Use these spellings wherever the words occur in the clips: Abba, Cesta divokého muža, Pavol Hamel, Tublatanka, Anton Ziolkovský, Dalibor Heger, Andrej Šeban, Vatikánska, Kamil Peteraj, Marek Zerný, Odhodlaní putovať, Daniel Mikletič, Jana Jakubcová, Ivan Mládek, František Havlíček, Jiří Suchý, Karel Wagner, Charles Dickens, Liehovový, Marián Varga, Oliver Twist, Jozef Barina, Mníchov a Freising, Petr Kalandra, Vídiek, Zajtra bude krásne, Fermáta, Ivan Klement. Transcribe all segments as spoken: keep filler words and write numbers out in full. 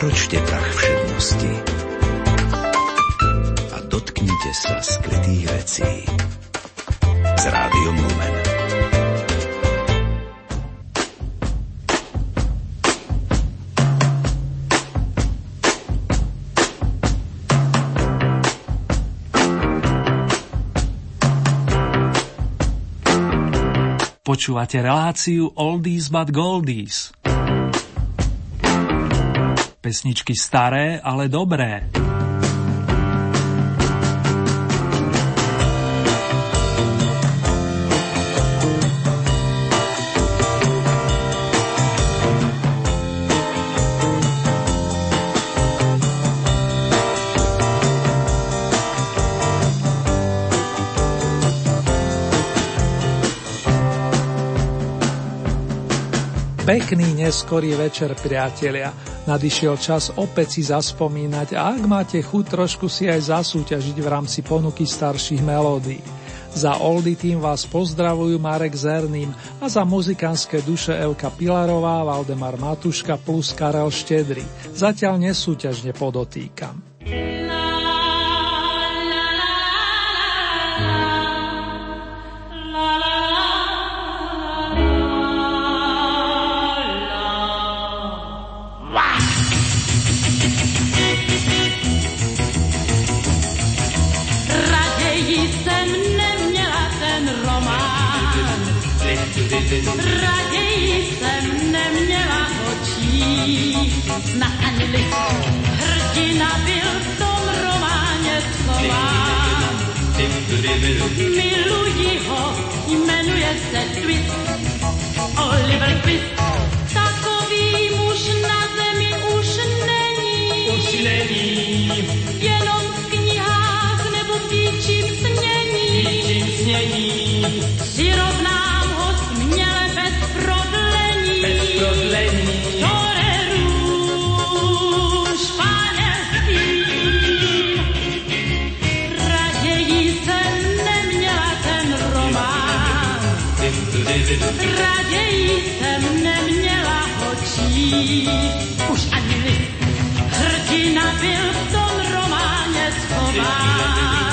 prekročte prach všednosti a dotknite sa skrytých vecí. Z Rádiom Lumen. Počúvate reláciu Oldies but Goldies. Pesničky staré, ale dobré. Pekný neskorý večer, priatelia. Nadišiel čas opäť si zaspomínať a ak máte chuť, trošku si aj zasúťažiť v rámci ponuky starších melódií. Za Oldy tým vás pozdravujú Marek Zerným a za muzikánske duše Elka Pilarová, Valdemar Matuška plus Karel Štedrý. Zatiaľ nesúťažne podotýkam. Raději jsem neměla očí na Aniliku. Hrdina byl v tom románě schován. Miluji ho, jmenuje se Twist, Oliver Twist. Takový muž na zemi už není. Už není. Jenom v knihách nebo v díčím snění. Díčím snění. Přirovná raději jsem neměla očí, už ani list. Hrdina byl v tom románě schován.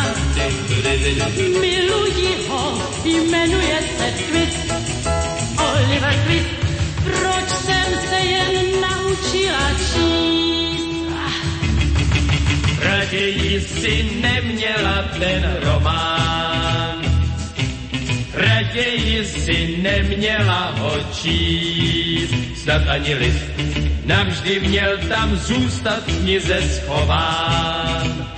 Miluji ho, jmenuje se Twist, Oliver Twist. Proč jsem se jen naučila číst? Raději si neměla ten román. Raději si neměla ho číst, snad ani list. Navždy měl tam zůstat v knize schován.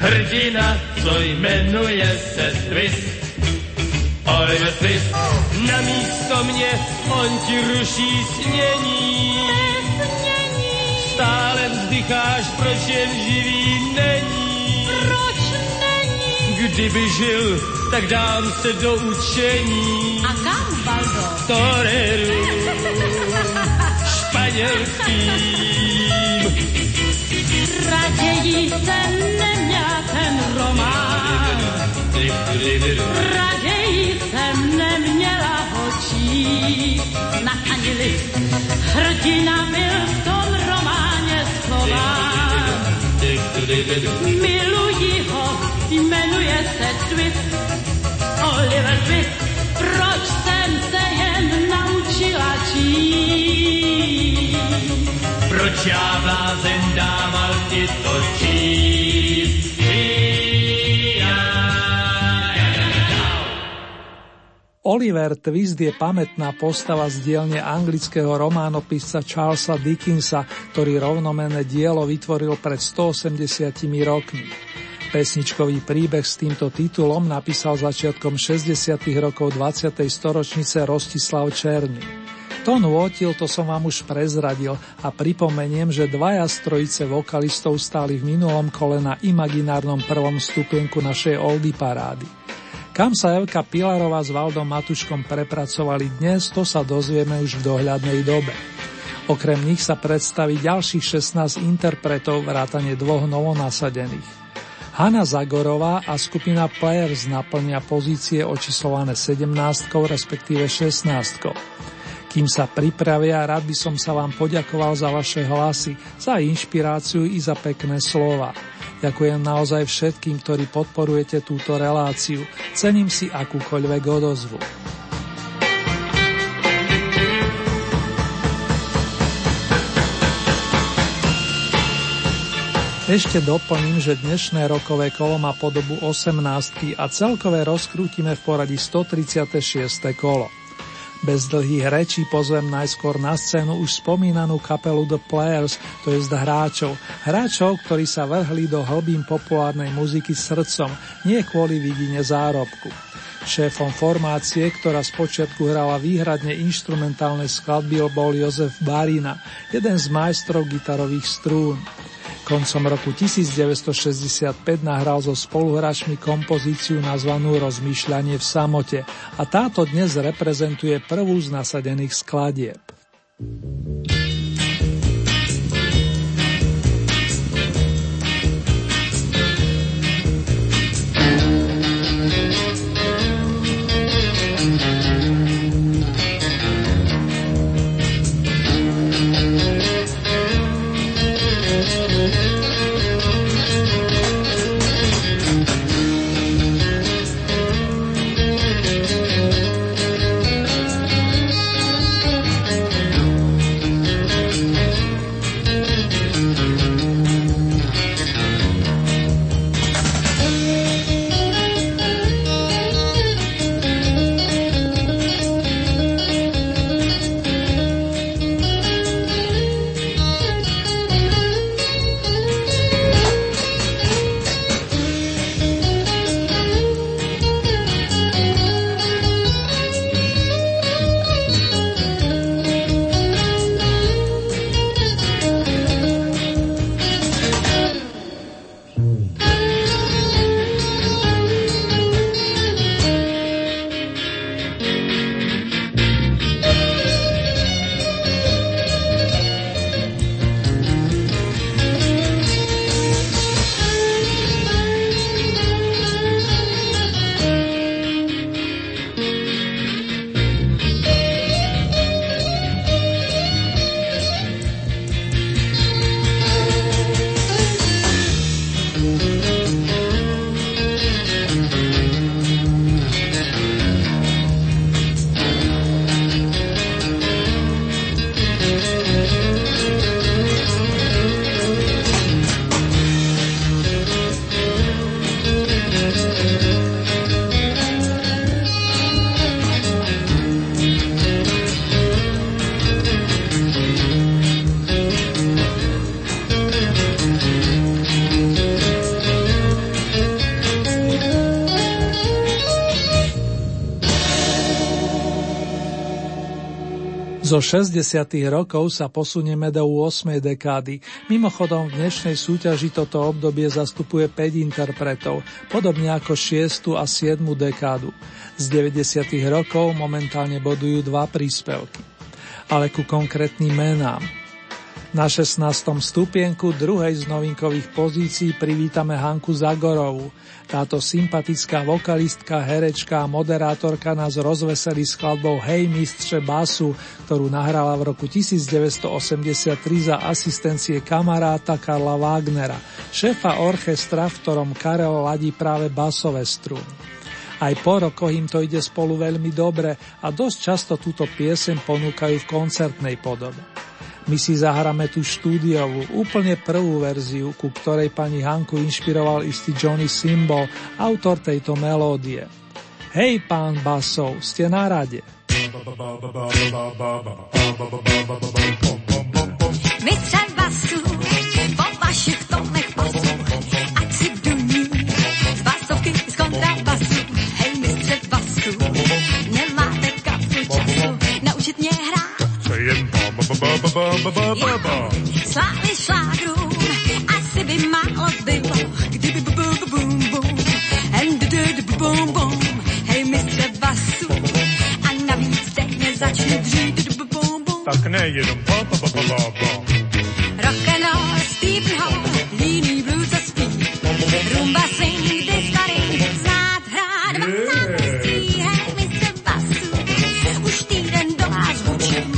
Hrdina, co jmenuje se Twist, Oliver Twist. Na místo mě on ti ruší snění. Stále vzdycháš, proč jen živý není. Proč není? Kdyby žil, tak dám se do učení. A kam, Baldo? Toreru španělským. Raději jsem neměla ten román. Raději jsem neměla očí na Anili. Hrdina byl v tom románě schován. Miluji ho, jmenuje se Twist, Oliver Twist. Proč jsem se jen naučila číst? Proč já blázen dával ti to číst? Oliver Twist je pamätná postava z dielne anglického románopisca Charlesa Dickensa, ktorý rovnomenné dielo vytvoril pred stoosemdesiatimi rokmi. Pesničkový príbeh s týmto titulom napísal začiatkom šesťdesiatych rokov dvadsiatej storočnice Rostislav Černý. Tón Vôtil, to som vám už prezradil a pripomeniem, že dvaja z trojice vokalistov stáli v minulom kole na imaginárnom prvom stupienku našej Oldy parády. Kam sa Evka Pilarová s Valdom Matuškom prepracovali dnes, to sa dozvieme už v dohľadnej dobe. Okrem nich sa predstaví ďalších šestnásť interpretov, vrátane dvoch novonasadených. Hana Zagorová a skupina Players naplnia pozície očíslované sedemnástkou, respektíve šestnástkou. Kým sa pripravia, rád by som sa vám poďakoval za vaše hlasy, za inšpiráciu i za pekné slova. Ďakujem naozaj všetkým, ktorí podporujete túto reláciu. Cením si akúkoľvek odozvu. Ešte doplním, že dnešné rokové kolo má podobu osemnástky a celkové rozkrútime v poradí stotridsiate šieste kolo. Bez dlhých rečí pozvem najskôr na scénu už spomínanú kapelu The Players, to je hráčov. Hráčov, ktorí sa vrhli do hlbín populárnej muziky srdcom, nie kvôli vidine zárobku. Šéfom formácie, ktorá spočiatku hrala výhradne inštrumentálne skladby, bol Jozef Barina, jeden z majstrov gitarových strún. Koncom roku devätnásťstošesťdesiatpäť nahral so spoluhráčmi kompozíciu nazvanú Rozmyšľanie v samote a táto dnes reprezentuje prvú z nasadených skladieb. Do šesťdesiatych rokov sa posunieme do ôsmej dekády. Mimochodom, v dnešnej súťaži toto obdobie zastupuje päť interpretov, podobne ako šiestu a siedmu dekádu. Z deväťdesiatych rokov momentálne bodujú dva príspevky. Ale ku konkrétnym menám. Na šestnástom stupienku druhej z novinkových pozícií privítame Hanku Zagorovú. Táto sympatická vokalistka, herečka a moderátorka nás rozveselí skladbou Hej, mistře basu, ktorú nahrala v roku devätnásťstoosemdesiattri za asistencie kamaráta Karla Wagnera, šéfa orchestra, v ktorom Karel ladí práve basové struny. Aj po rokoch im to ide spolu veľmi dobre a dosť často túto pieseň ponúkajú v koncertnej podobe. My si zahráme tú štúdiovú, úplne prvú verziu, ku ktorej pani Hanku inšpiroval istý Johnny Simbo, autor tejto melódie. Hej, pán basov, ste na rade. Mistře basu, po vašich tónech posluch, ať si do ní z basovky, z kontrabasu. Hej, mistře basu, nemáte kapku času, naučit mě hrát. Jen slávy šlágrů, asi by málo bylo, kdyby bum bum, bum bum, hej mistře basu, a navíc denně začne dřít bum bum. Tak nejenom rock and roll, Steve Hall, líný blues a speed, rumba swing, disco ring, znát hrát, dvacet náctí, hej mistře basu, už týden do vás učím.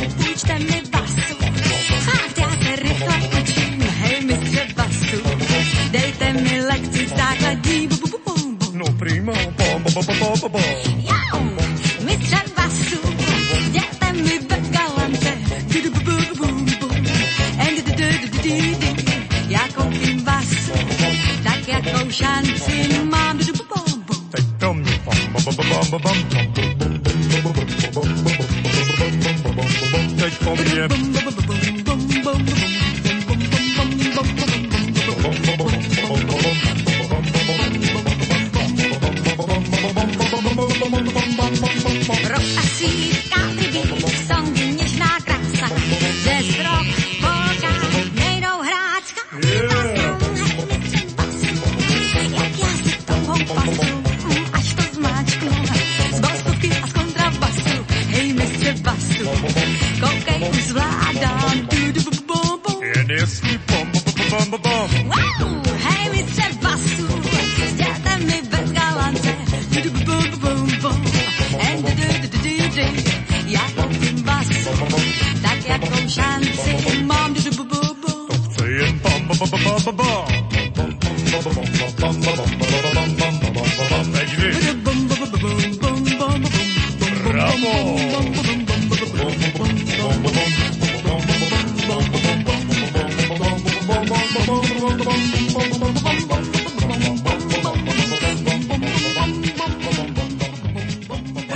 po mne. Rock a svírka, rybí, songy, nežná krása, jazz, rock, polka, nejnou hráčka, yeah. Hej, mistře basu, stěte mi bez galance. Já koupím basu, tak jakou šanci mám. To chce jen bam.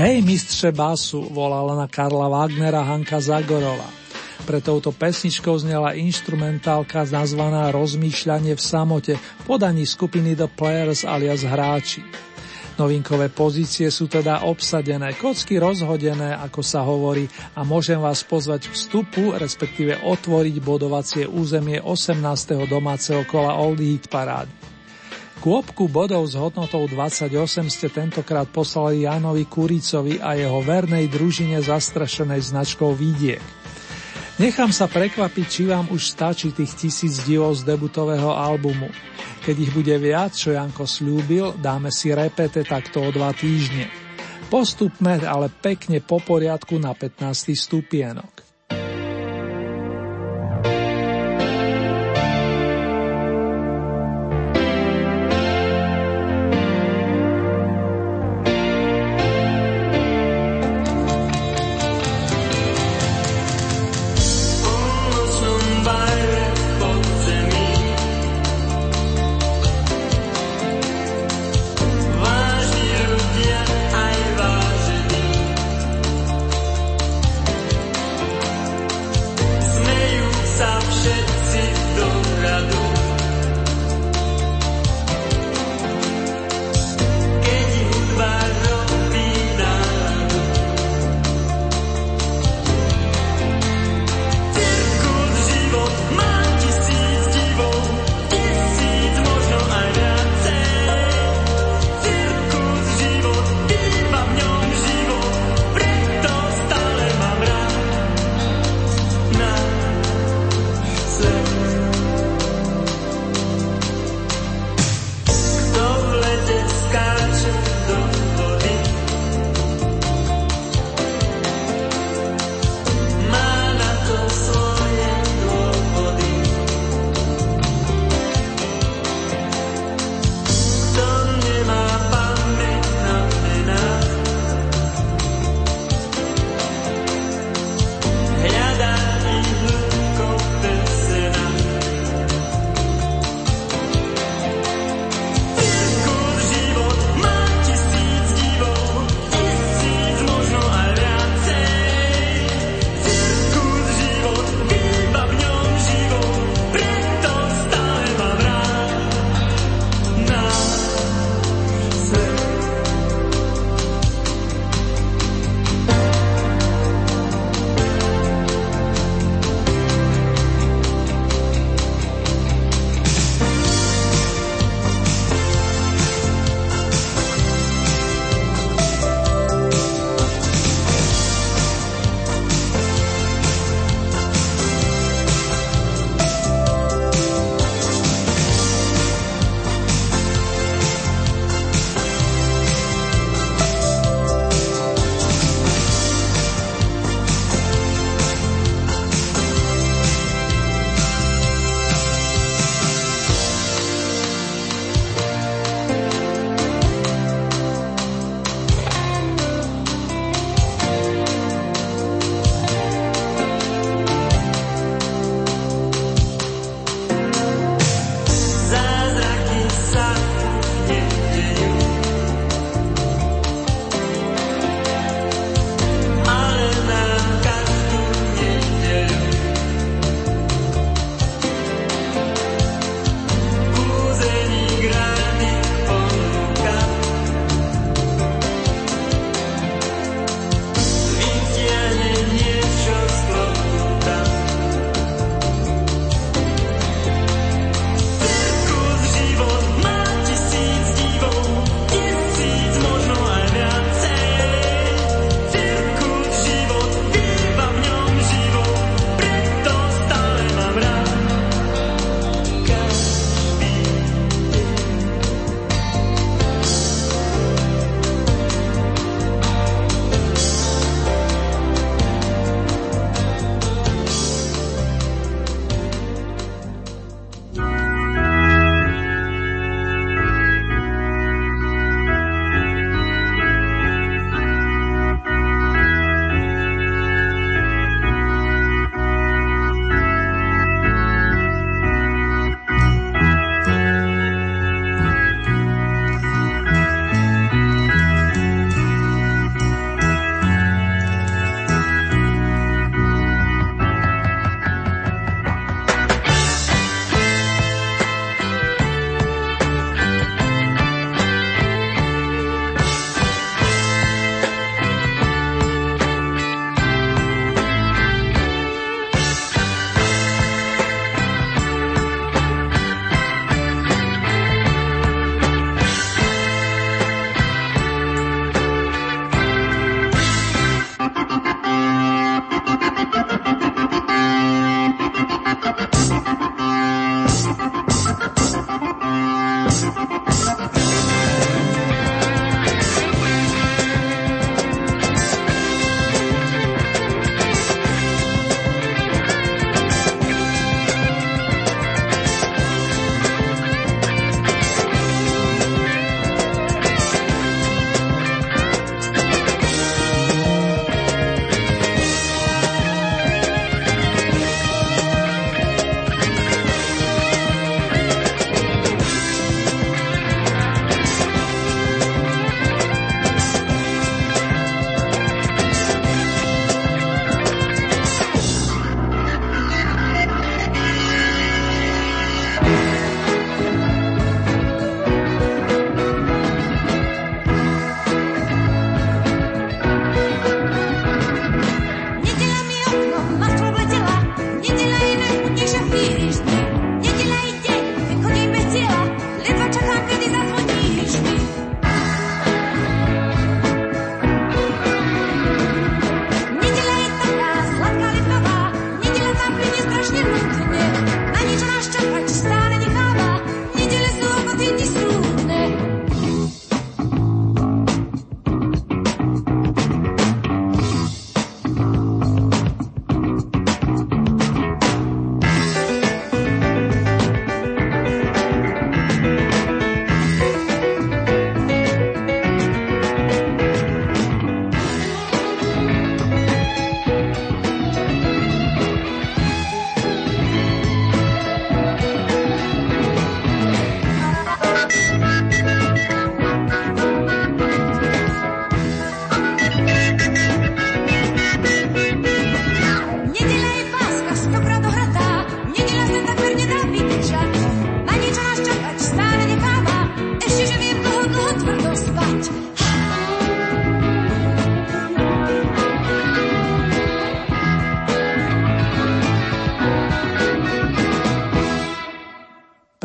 Hej, mistře basu, volala na Karla Wagnera Hanka Zagorová. Pre touto pesničkou znela inštrumentálka nazvaná Rozmýšľanie v samote v podaní skupiny The Players alias Hráči. Novinkové pozície sú teda obsadené, kocky rozhodené, ako sa hovorí, a môžem vás pozvať k vstupu, respektíve otvoriť bodovacie územie osemnásteho domáceho kola Old Hit parády. Kôpku bodov s hodnotou dvadsaťosem ste tentokrát poslali Jánovi Kuricovi a jeho vernej družine zastrašenej značkou Vídiek. Nechám sa prekvapiť, či vám už stačí tých tisíc divov z debutového albumu. Keď ich bude viac, čo Janko slúbil, dáme si repete takto o dva týždne. Postupme, ale pekne po poriadku na pätnásty stupienok.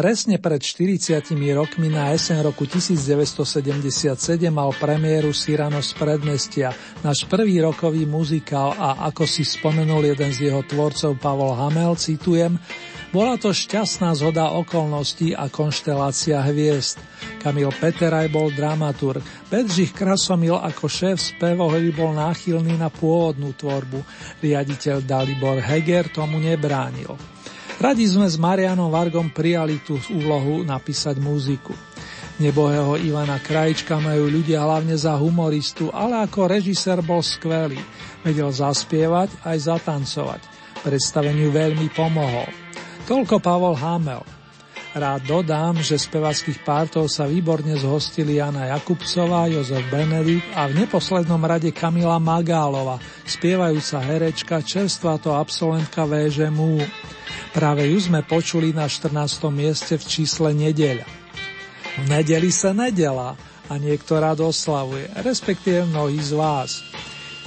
Presne pred štyridsiatimi rokmi na jeseň roku devätnásťsedemdesiatsedem mal premiéru Cyrano z predmestia, náš prvý rokový muzikál, a ako si spomenul jeden z jeho tvorcov Pavol Hamel, citujem, bola to šťastná zhoda okolností a konštelácia hviezd. Kamil Peteraj bol dramaturg, Bedřich Krasomil ako šéf spevohry bol náchylný na pôvodnú tvorbu, riaditeľ Dalibor Heger tomu nebránil. Radi sme s Mariánom Vargom prijali tú úlohu napísať muziku. Nebohého Ivana Krajčka majú ľudia hlavne za humoristu, ale ako režisér bol skvelý. Vedel zaspievať aj zatancovať. Predstaveniu veľmi pomohol. Toľko Pavol Hamel. Rád dodám, že z spevackých pártov sa výborne zhostili Jana Jakubcová, Jozef Benedikt a v neposlednom rade Kamila Magálova, spievajúca herečka, čerstvá to absolventka vé žé em ú. Práve ju sme počuli na štrnástom mieste v čísle nedeľa. V nedeli sa nedelá a niekto rád oslavuje, respektíve mnohí z vás.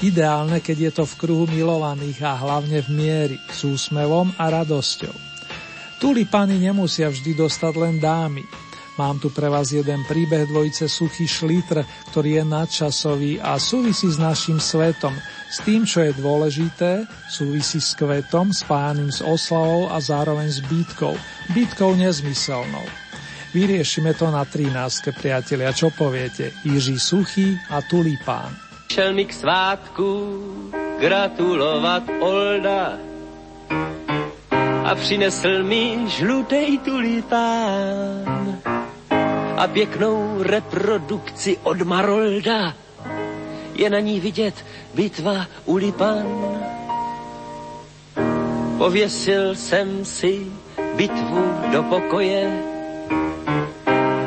Ideálne, keď je to v kruhu milovaných a hlavne v miery, s úsmevom a radosťou. Tulipány nemusia vždy dostať len dámy. Mám tu pre vás jeden príbeh dvojice Suchý Šlitr, ktorý je nadčasový a súvisí s našim svetom, s tým, čo je dôležité, súvisí s kvetom, spájaným s oslavou a zároveň s bítkou, bítkou nezmyselnou. Vyriešime to na trinástke, priatelia, čo poviete? Jiří Suchý a Tulipán. Šel mi k svátku gratulovat Olda a přinesl mi žlutej tulipán a pěknou reprodukci od Marolda. Je na ní vidět bitva u Lipan. Pověsil jsem si bitvu do pokoje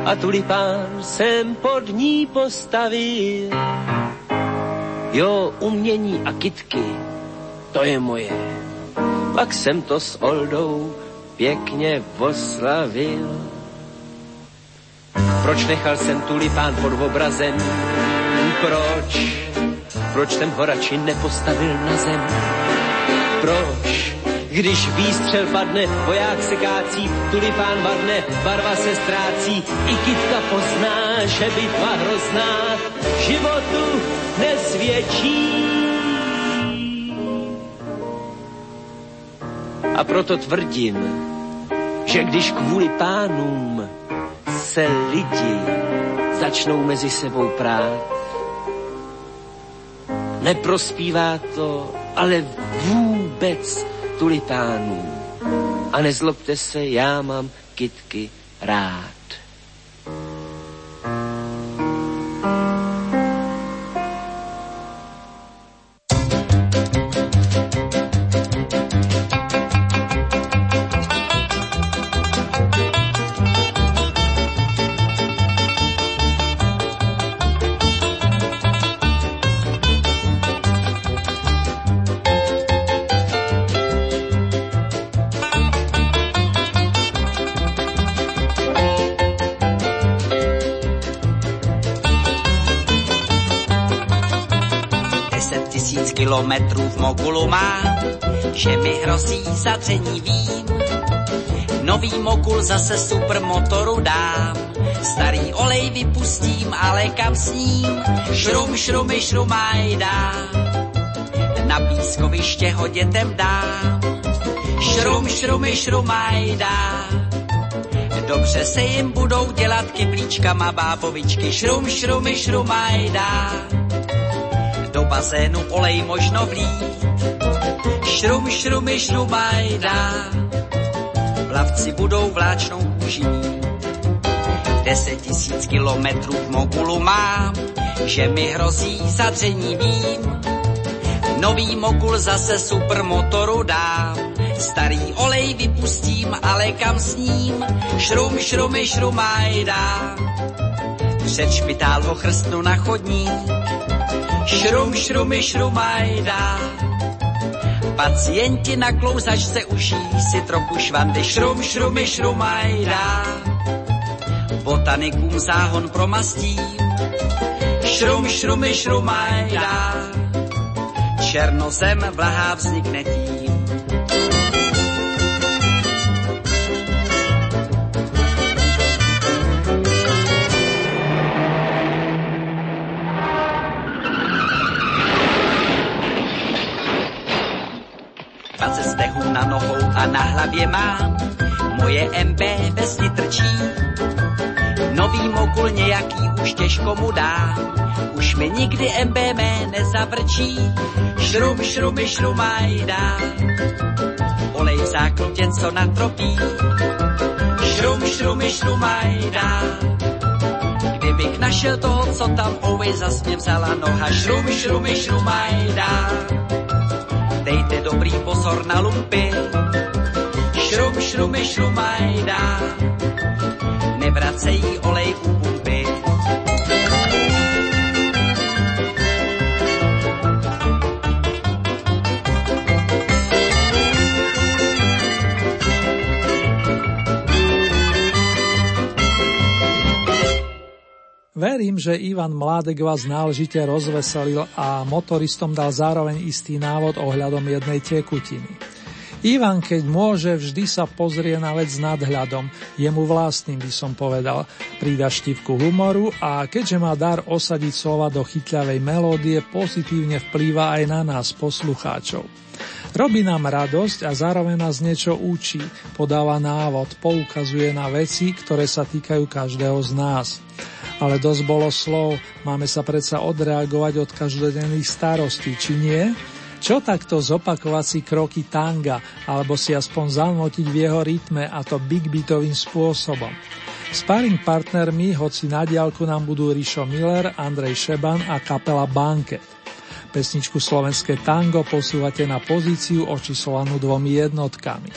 a tulipán jsem pod ní postavil. Jo, umění a kytky, to je moje. Pak jsem to s Oldou pěkně oslavil. Proč nechal jsem tulipán pod obrazem? Proč? Proč jsem ho radši nepostavil na zem? Proč? Když výstřel padne, voják se kácí, tulipán vadne, barva se ztrácí, i kytka pozná, že bitva hrozná životu nesvědčí. A proto tvrdím, že když kvůli pánům se lidi začnou mezi sebou prát, neprospívá to ale vůbec tulipánům. A nezlobte se, já mám kytky rád. Metrů v mogulu mám, že mi hrozí zadření vím. Nový mogul zase supermotoru dám, starý olej vypustím, ale kam s ním? Šrum, šrumy, šrumaj dám, na pískoviště ho dětem dám. Šrum, šrumy, šrumaj dám, dobře se jim budou dělat kyblíčkama bábovičky. Šrum, šrumy, šrumaj dám, do bazénu olej možno vlít. Šrum, šrumy, šrumaj dá, plavci budou vláčnou kůži mít. Deset tisíc kilometrů v mogulu mám, že mi hrozí zadření vím. Nový mogul zase supermotoru dám, starý olej vypustím, ale kam s ním? Šrum, šrumy, šrumaj dá, před špitál ho chrstnu na chodník. Šrum, šrumy, šrumaj dá, pacienti na klouzačce uší si trochu švandy. Šrum, šrumy, šrumaj dá, botanikům záhon promastím. Šrum, šrumy, šrumaj dá, černozem vlahá vznikne tím. dvacet stehů na nohou a na hlavě mám. Moje em bé bez ní trčí, nový mogul nějaký už těžko mu dá. Už mi nikdy em bé mé nezavrčí, šrum, šrumy, šrumaj dá. Olej v záklutě, co natropí, šrum, šrumy, šrumaj dá. Kdybych našel toho, co tam ouej, zas mě vzala noha, šrum, šrumy, šrumaj dá. Dejte dobrý pozor na lumpy, šrum, šrumy, šrumaj dá. Nevracejí olej u pumpy. Verím, že Ivan Mládek vás náležite rozveselil a motoristom dal zároveň istý návod ohľadom jednej tekutiny. Ivan, keď môže, vždy sa pozrie na vec s nadhľadom. Jemu vlastným by som povedal. Prída štipku humoru a keďže má dar osadiť slova do chytľavej melódie, pozitívne vplýva aj na nás, poslucháčov. Robí nám radosť a zároveň nás niečo učí, podáva návod, poukazuje na veci, ktoré sa týkajú každého z nás. Ale dosť bolo slov, máme sa predsa odreagovať od každodenných starostí, či nie? Čo takto zopakovať si kroky tanga, alebo si aspoň zanotiť v jeho rytme, a to big beatovým spôsobom. Sparing partnermi, hoci na diaľku, nám budú Rišo Miller, Andrej Šeban a kapela Banket. Pesničku Slovenské tango posúvate na pozíciu očíslovanú dvomi jednotkami.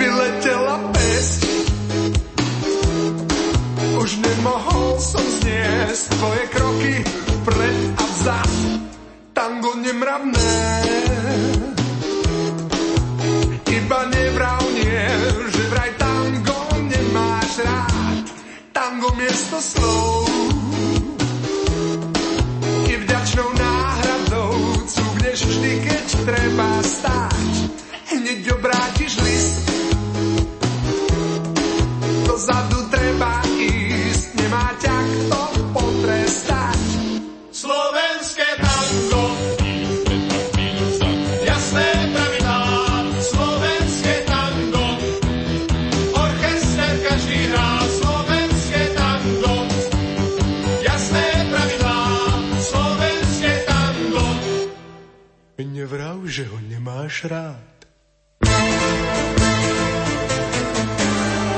Vyletela pesť, už nemohol som zniesť tvoje kroky pred a vzad. Tango nemravné, iba nevrav nie, že vraj tango nemáš rád. Tango miesto slov i vďačnou náhradou cúkneš vždy, keď treba stáť. Hneď obrátiš list, dozadu treba ísť, nemá ťa kto potrestať. Slovenské tango, jasné pravidlá, slovenské tango, orchester každý hrá, slovenské tango, jasné pravidlá, slovenské tango. Nevrav, že ho nemáš rád.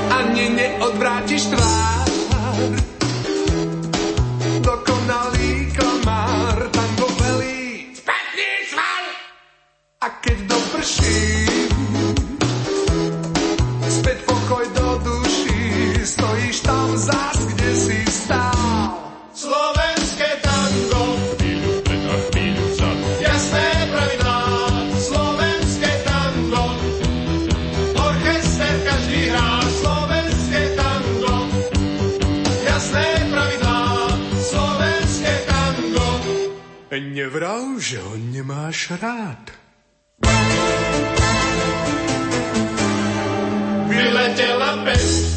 Ani neodvrátiš tvár, dokonalý klamár, tango velí spätný zval. A keď doprší, späť pokoj do duší, stojíš tam zás, kde si stál. Slovenské tango, chvíľu pred a chvíľu vzad, jasné pravidlá, slovenské tango, orchester každý hrá. Nevral, že ho nemáš rád. Vyletela pesť.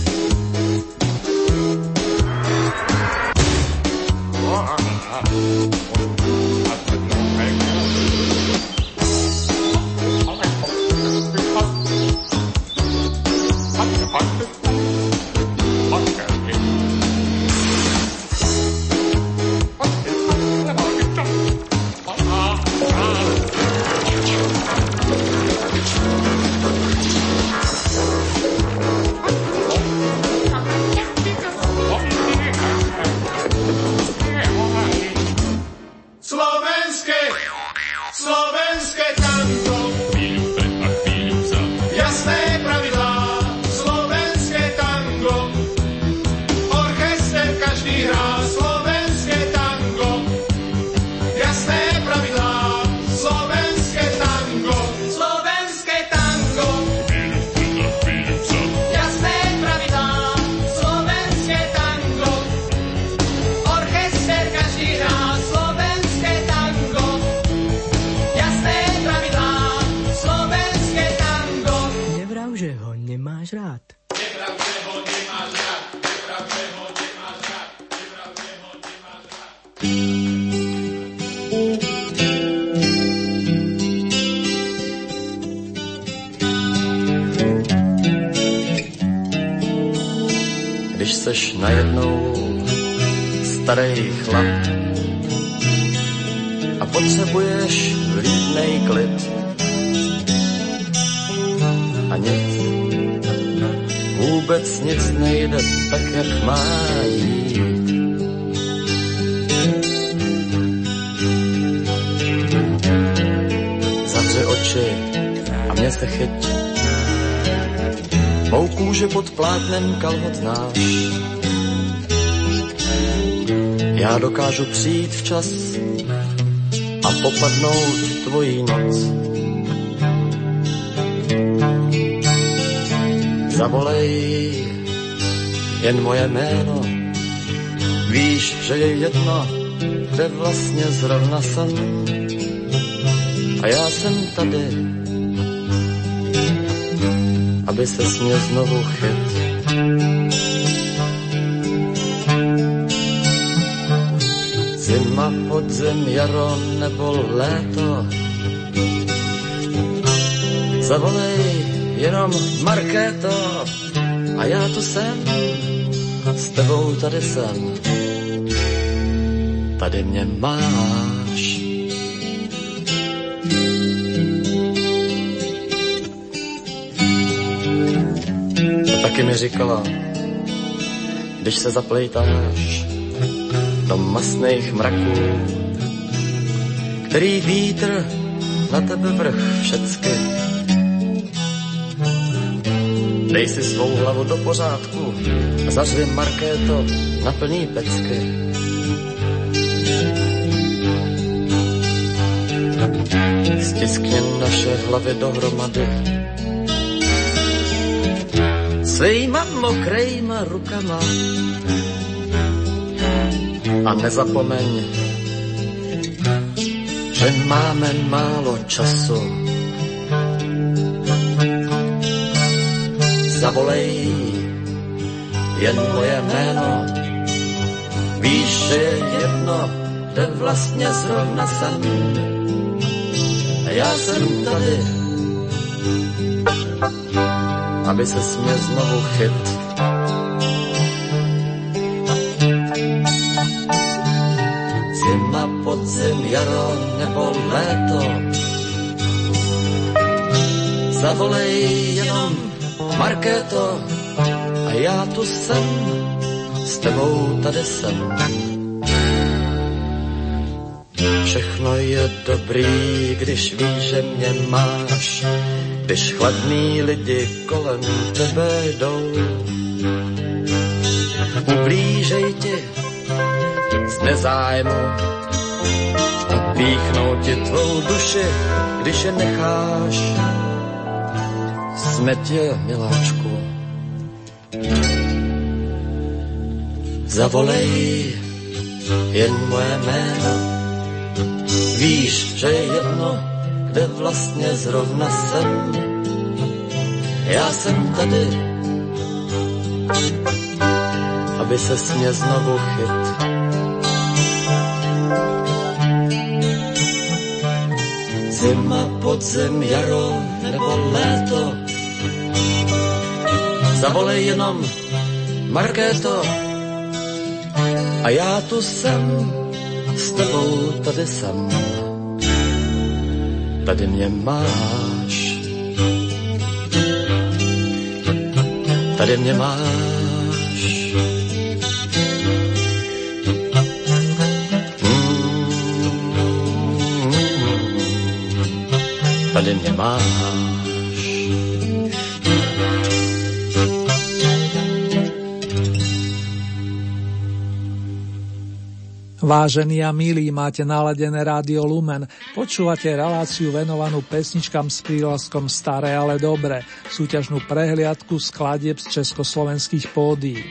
seš najednou starý chlap a potřebuješ vlídnej klid a nic, vůbec nic nejde tak, jak má jít. Zavři oči a mě se chyť, mou kůži pod plátnem kalhot znáš. Já dokážu přijít včas a popadnout tvojí noc. Zavolej jen moje jméno, víš, že je jedno, kde vlastně zrovna jsem. A já jsem tady, aby ses mě znovu chyt. Zima, podzim, jaro nebo léto, zavolej jenom Markéto a já tu jsem, s tebou tady jsem, tady mě máš. Taky mi říkala, když se zaplejtáš do masných mraků, který vítr na tebe vrch všecky. Dej si svou hlavu do pořádku a zařvi Markéto na plný pecky. Stiskni naše hlavy dohromady svýma mokrejma rukama a nezapomeň, že máme málo času. Zavolej jen moje jméno, víš, že je jedno, kde vlastně zrovna jsem. A já jsem tady, aby ses mě znovu chyt. Zima, podzim, jaro nebo léto, zavolej jenom Markéto a já tu jsem, s tebou tady jsem. Všechno je dobrý, když víš, že mě máš, když chladný lidi kolem tebe jdou. Ublížej ti z nezájmu a píchnou ti tvou duši, když je necháš. Jsme tě, miláčku, zavolej jen moje jméno, víš, že je jedno, kde vlastně zrovna jsem. Já jsem tady, aby ses mě znovu chyt. Zima, podzim, jaro nebo léto, zavolej jenom Markéto a já tu jsem, s tebou tady jsem, tady mě máš, tady mě máš. Mm, tady mě máš. Vážení a milí, máte naladené Rádio Lumen. Počúvate reláciu venovanú pesničkám s prívlaskom Staré, ale dobré, súťažnú prehliadku skladieb z československých pódií.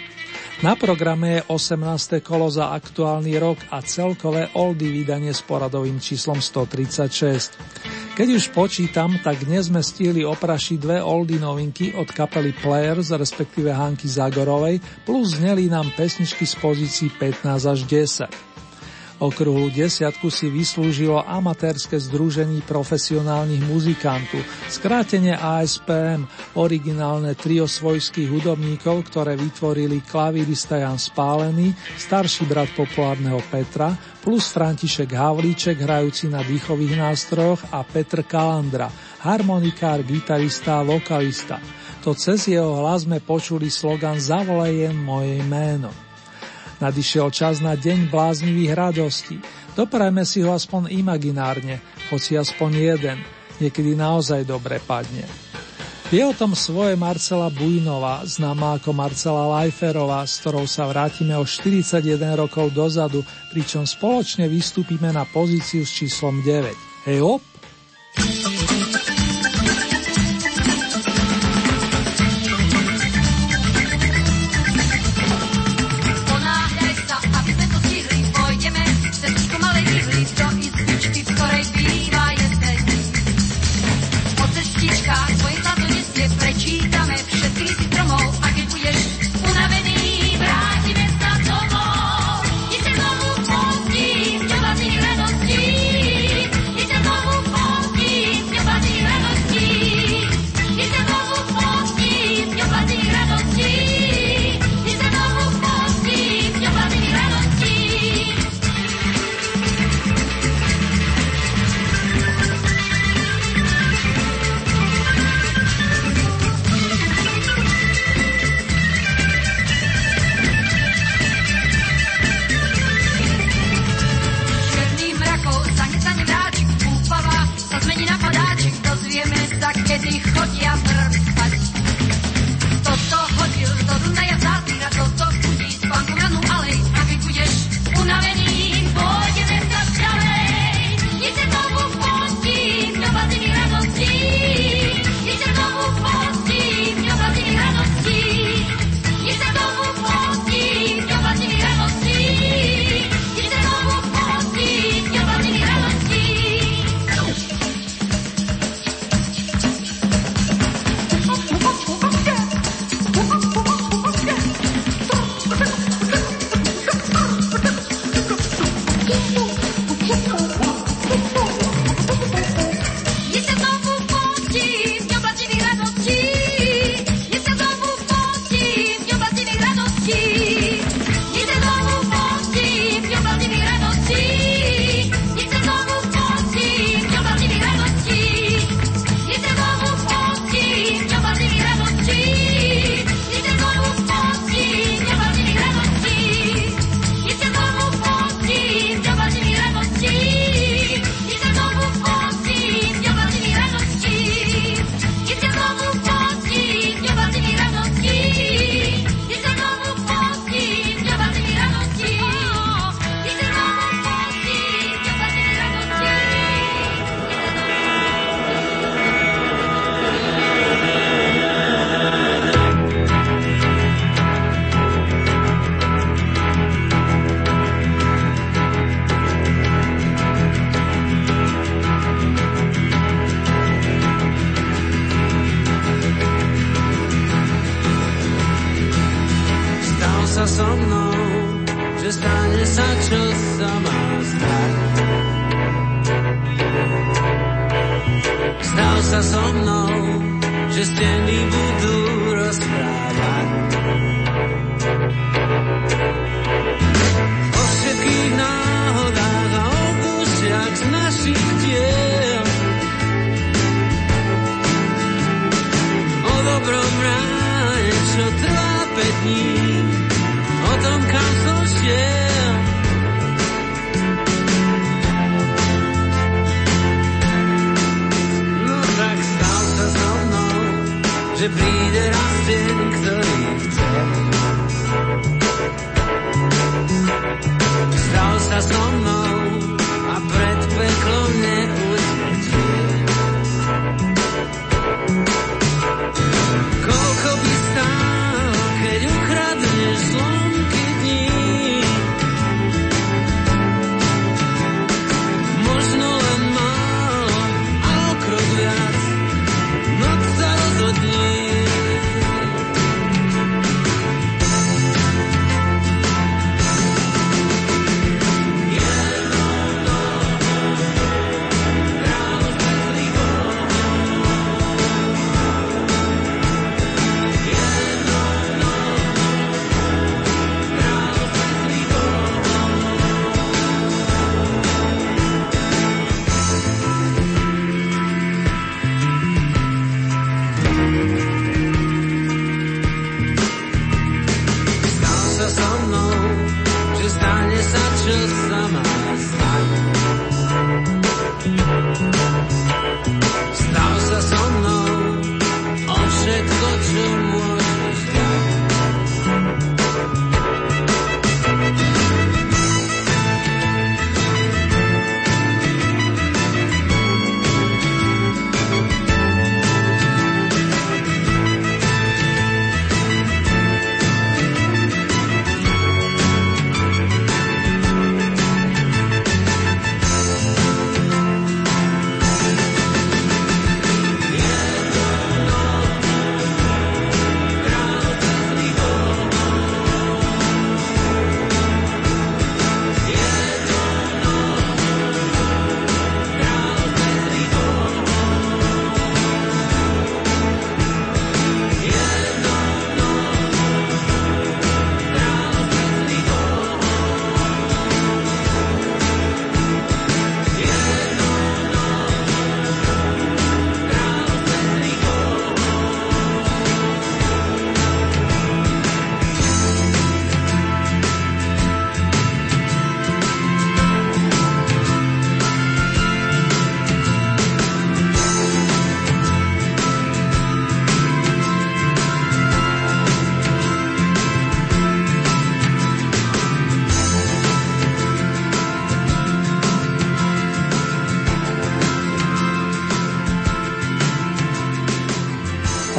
Na programe je osemnáste kolo za aktuálny rok a celkové oldy vydanie s poradovým číslom stotridsaťšesť. Keď už počítam, tak dnes sme stihli oprašiť dve oldy novinky od kapely Players, respektíve Hanky Zagorovej, plus zneli nám pesničky z pozícií pätnásť až desať. Okrúhlu desiatku si vyslúžilo amatérske združenie profesionálnych muzikantov, skrátene á es pé em, originálne trio svojských hudobníkov, ktoré vytvorili klavirista Jan Spálený, starší brat populárneho Petra, plus František Havlíček, hrajúci na dýchových nástrojoch, a Petr Kalandra, harmonikár, gitarista a vokalista. To cez jeho hlas sme počuli slogan Zavolaj jen moje jméno. Nadišiel čas na deň bláznivých radostí. Doprajme si ho aspoň imaginárne, hoci aspoň jeden. Niekedy naozaj dobre padne. Je o tom svoje Marcela Bujnová, známa ako Marcela Laiferová, s ktorou sa vrátime o štyridsaťjeden rokov dozadu, pričom spoločne vystúpime na pozíciu s číslom deväť. Hej op!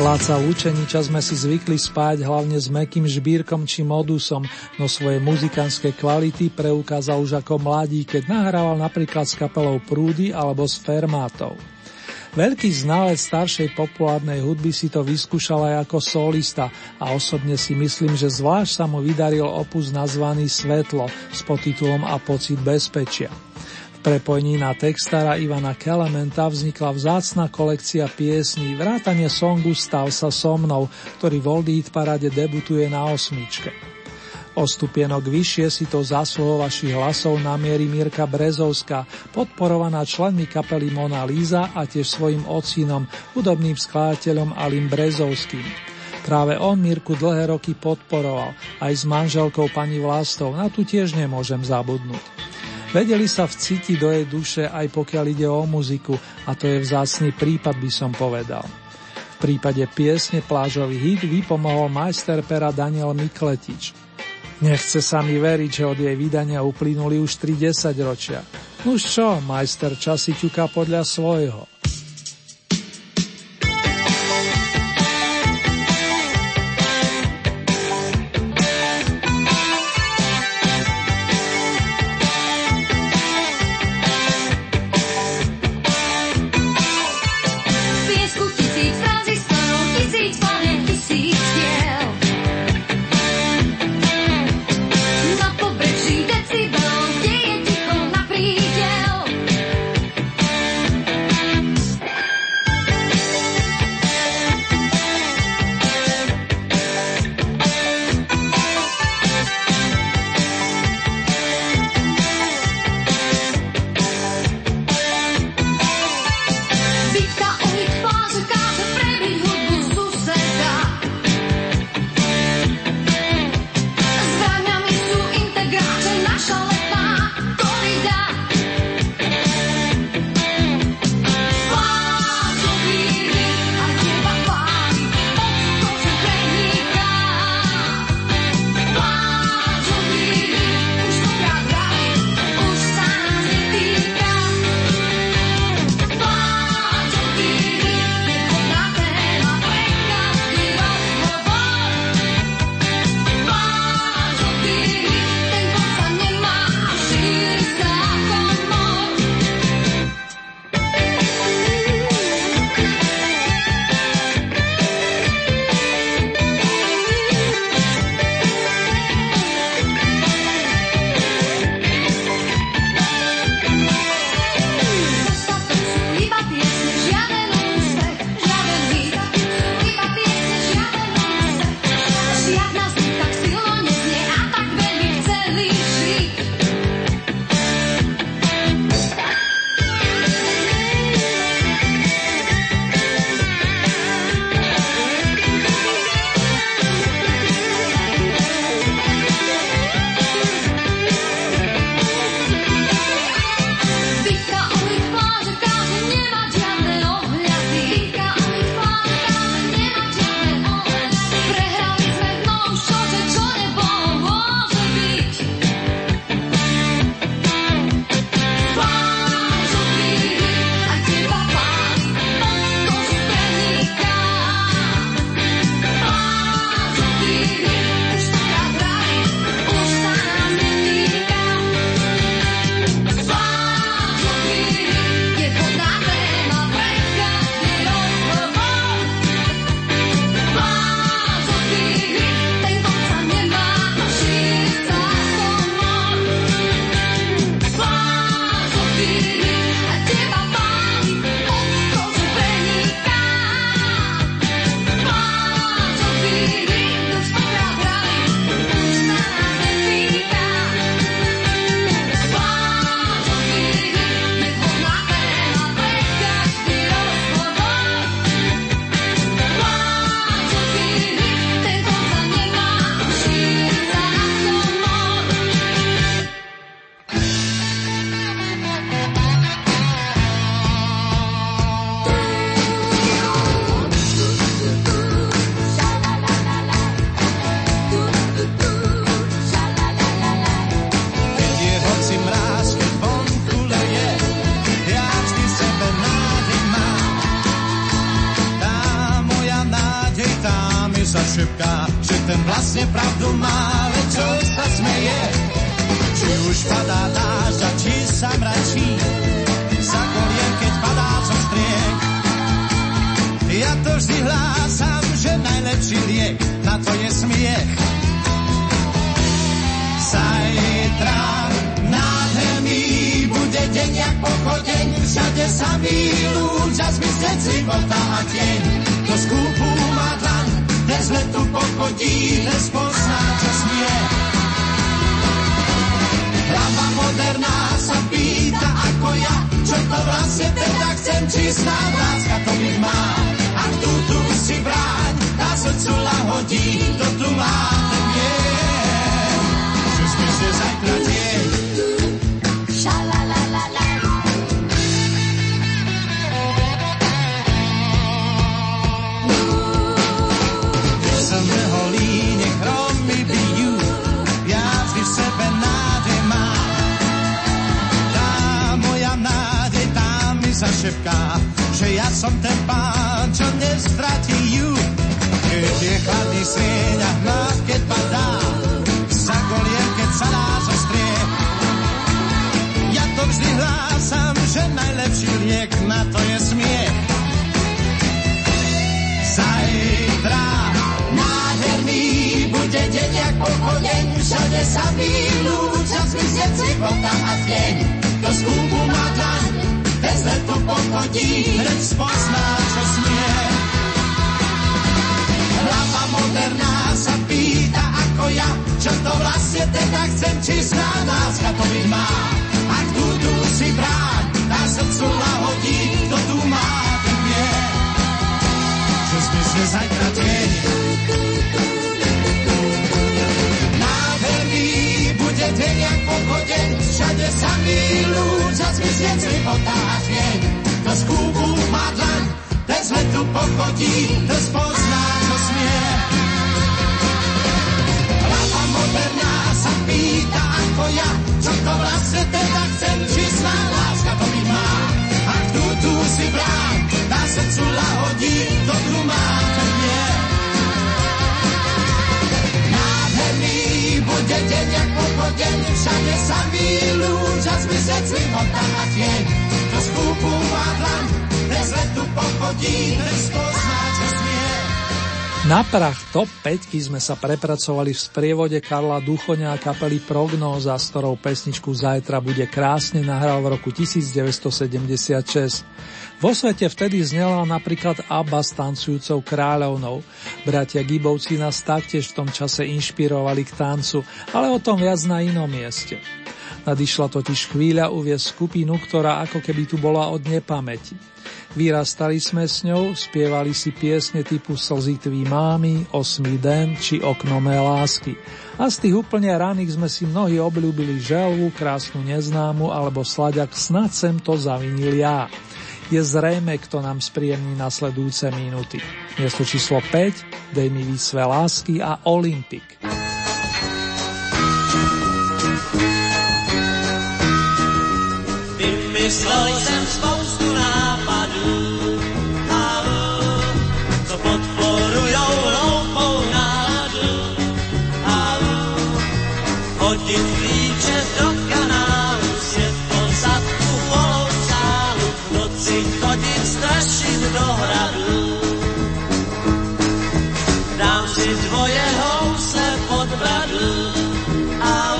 Láca Lučeniča sme si zvykli spájať hlavne s mäkkým žbírkom či modusom, no svoje muzikantské kvality preukázal už ako mladý, keď nahrával napríklad s kapelou Prúdy alebo s Fermátov. Veľký znalec staršej populárnej hudby si to vyskúšal aj ako solista a osobne si myslím, že zvlášť sa mu vydaril opus nazvaný Svetlo s podtitulom A pocit bezpečia. V prepojení na textára Ivana Kelementa vznikla vzácna kolekcia piesní vrátane songu Stav sa so mnou, ktorý v Oldie Hit Paráde debutuje na osmičke. O stupienok vyššie si to zásluhou vašich hlasov namierí Mirka Brezovská, podporovaná členmi kapely Mona Lisa a tiež svojim otcínom, hudobným skladateľom Alim Brezovským. Práve on Mirku dlhé roky podporoval, aj s manželkou pani Vlastou, na tu tiež nemôžem zabudnúť. Vedeli sa vcítiť do jej duše, aj pokiaľ ide o muziku, a to je vzácny prípad, by som povedal. V prípade piesne Plážový hit vypomohol majster pera Daniel Mikletič. Nechce sa mi veriť, že od jej vydania uplynuli už tri desaťročia. Nuž čo, majster časy ťuká podľa svojho. Thank you. sa šepká, že ten vlastne pravdu má, ale čo sa smeje? Či už padá dážď a či sa mračí, za kolien, keď padá co striek. Ja to vždy hlásam, že najlepší liek na to je smiech. Zajtra nádherný bude deň jak pochodeň, všade sa výlúča zmizne cibota a tieň. To skúpu má dlan, dnes letu pochodí, dnes pozná, čo smie. Hlava moderná sa pýta ako ja, čo to vlastne teda chcem, čistá láska to mi má. A tu tu si vráť, tá srdcu lahodí, to tu má, ten je. Čo spíšte zajtra deň. Zašepká, že ja som ten pán, čo nevstratí ju. Keď je chladný sieň a hmát, keď padá, za kolien, keď sa dá zostrie. Ja to vždy hlásam, že najlepší liek na to je smiech. Zajtra nádherný bude deň jak pochodeň, všade sa vylúča, zmizne cibota a tieň. To skúbu má dlaň, bez letu pochodí, hneď spozná, čo smie. Hlava moderná sa pýta ako ja, čo to vlastne teda chcem, čistá láska to mi má. Ak tu si brát, na srdcu lahodí, kto tu má, ten vie. Čo zmizne zajtra deň. Deň jak pochodeň, všade sa milúča, zmizne cibota a tieň. To skúbu má dlaň, ten z letu pochodí, to spozná, čo smie. Hlava moderná sa pýta ako ja, čo to vlastne teda chcem, čistá láska to mi má. Ak tu tu si brám, na srdcu lahodí, to tu má, to vie. Bude deň jak pochodeň, všade sa vylúča, zmizne cibota a tieň. To skúpu má dlaň, bez letu pochodí, hneď spozná, čo smie. Na prach top päťky sme sa prepracovali v sprievode Karla Duchoňa a kapely Prognóza, s ktorou pesničku Zajtra bude krásne nahral v roku devätnásťsedemdesiatšesť. Vo svete vtedy znelal napríklad ABBA s tancujúcou kráľovnou. Bratia Gibovci nás taktiež v tom čase inšpirovali k tancu, ale o tom viac na inom mieste. Nadišla totiž chvíľa uviesť skupinu, ktorá ako keby tu bola od nepamäti. Vyrastali sme s ňou, spievali si piesne typu Slzy tví mámy, Osmý den či Okno mé lásky. A z tých úplne raných sme si mnohí obľúbili Želvu, Krásnu neznámu alebo Slaďak Snad sem to zavinil ja. Je zrejme, kto nám spríjemní nasledujúce minúty. Miesto číslo päť, Dej mi výsve lásky a Olympik. Vymyslel jsem spoustu nápadů, co podporujou hloupou náladu. Hodit klíče do kanálu, světlo zadku volou sálu, v noci chodím strašit do hradu. Dám si tvoje housle pod bradu, au,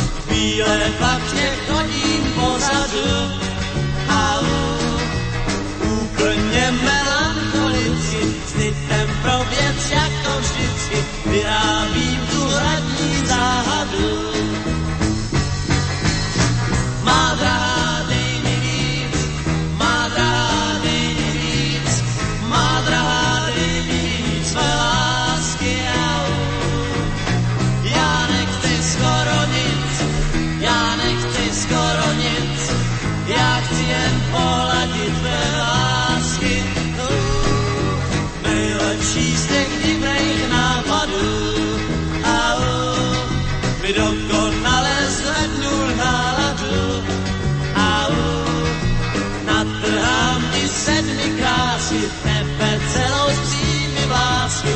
v bílé platně chodí. Au, úplně melancholici, s nitem pro věc jako vždycky, vyrábím tu hradní záhadu. Má drahá, dej mi víc, má drahá, dej mi víc, má drahá, dej mi víc své lásky, au. Já nechci skoro nic, já nechci skoro nic, já chci jen pohladit tvé lásky, uh, nejlepší z těch divných nápadů, au, uh, mi dokonale zvednul náladu, au, uh, natrhám ti sedmi krásy, tebe celou s přími vlásky.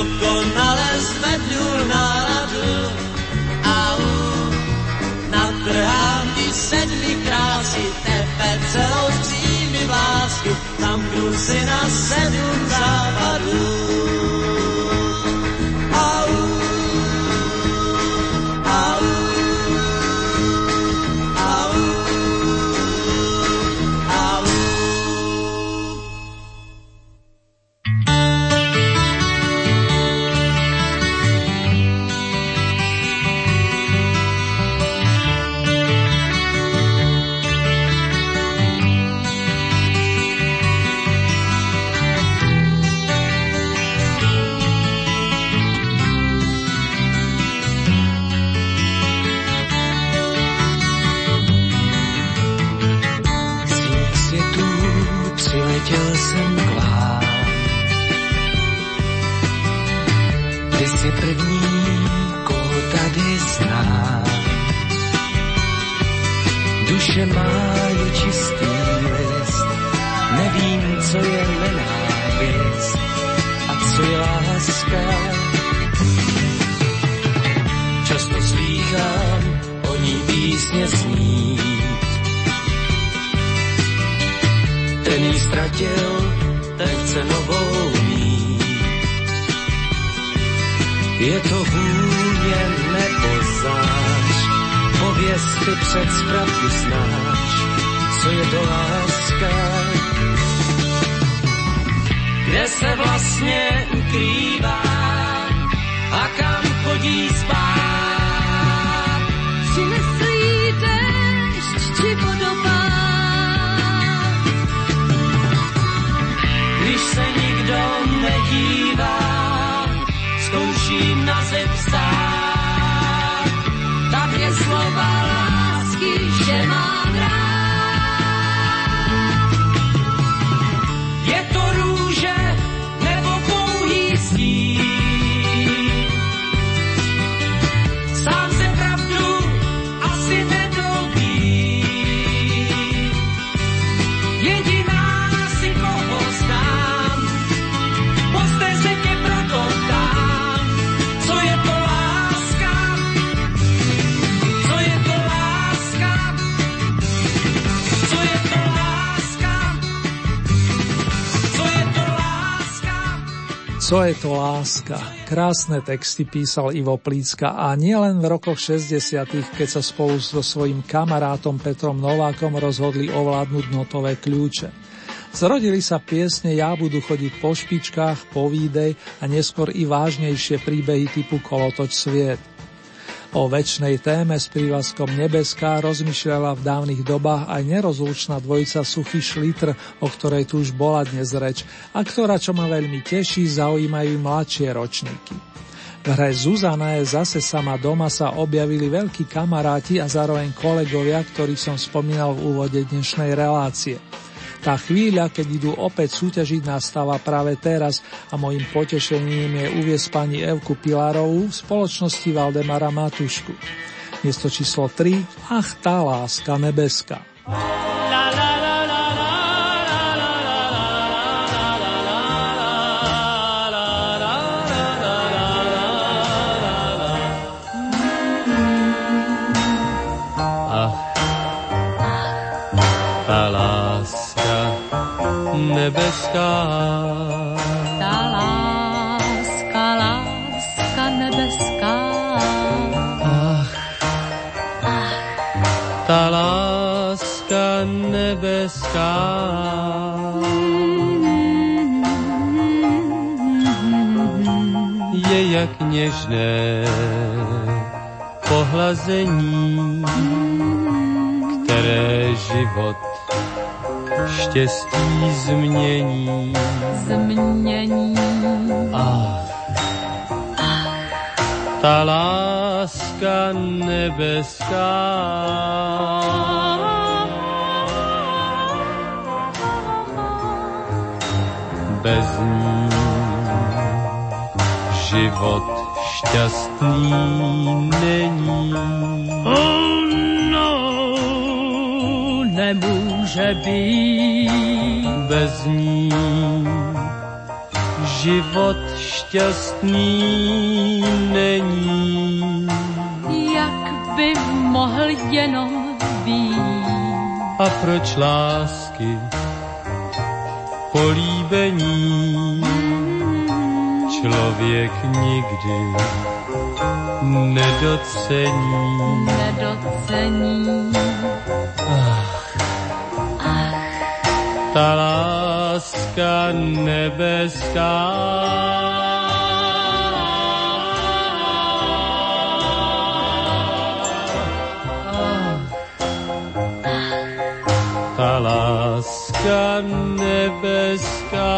dokonale zvednul náladu a u natrhám ti sedmi krásy, tebe celou střími vlásky, zamknu si na sedm západů. Co je to láska? Krásne texty písal Ivo Plícka a nielen v rokoch šesťdesiatych, keď sa spolu so svojím kamarátom Petrom Novákom rozhodli ovládnuť notové kľúče. Zrodili sa piesne Ja budu chodiť po špičkách, Povídej a neskôr i vážnejšie príbehy typu Kolotoč sviet. O večnej téme s prívlaskom Nebeská rozmýšľala v dávnych dobách aj nerozlučná dvojica Suchý Šlitr, o ktorej tu už bola dnes reč, a ktorá, čo ma veľmi teší, zaujímajú mladšie ročníky. V hre Zuzana je zase sama doma sa objavili veľkí kamaráti a zároveň kolegovia, ktorých som spomínal v úvode dnešnej relácie. Tá chvíľa, keď idú opäť súťažiť, nastáva práve teraz a mojím potešením je uviesť pani Elku Pilarovú v spoločnosti Valdemara Matušku. Miesto číslo tri, Ach, tá láska nebeská. Nebeská, tá láska, láska nebeská. Ach, ach, tá láska nebeská. Je jak nežné pohlazení, které život štěstí změní, změní. Ach, ach, ta láska nebeská. Bez ní život šťastný není. Oh no, nemůžu že být bez ní život šťastný. šťastný není. Jak by mohl jenom být? A proč lásky políbení člověk nikdy nedocení. Nedocení. Ach, ach, ta láska nebeská. Ach, ta láska nebeská.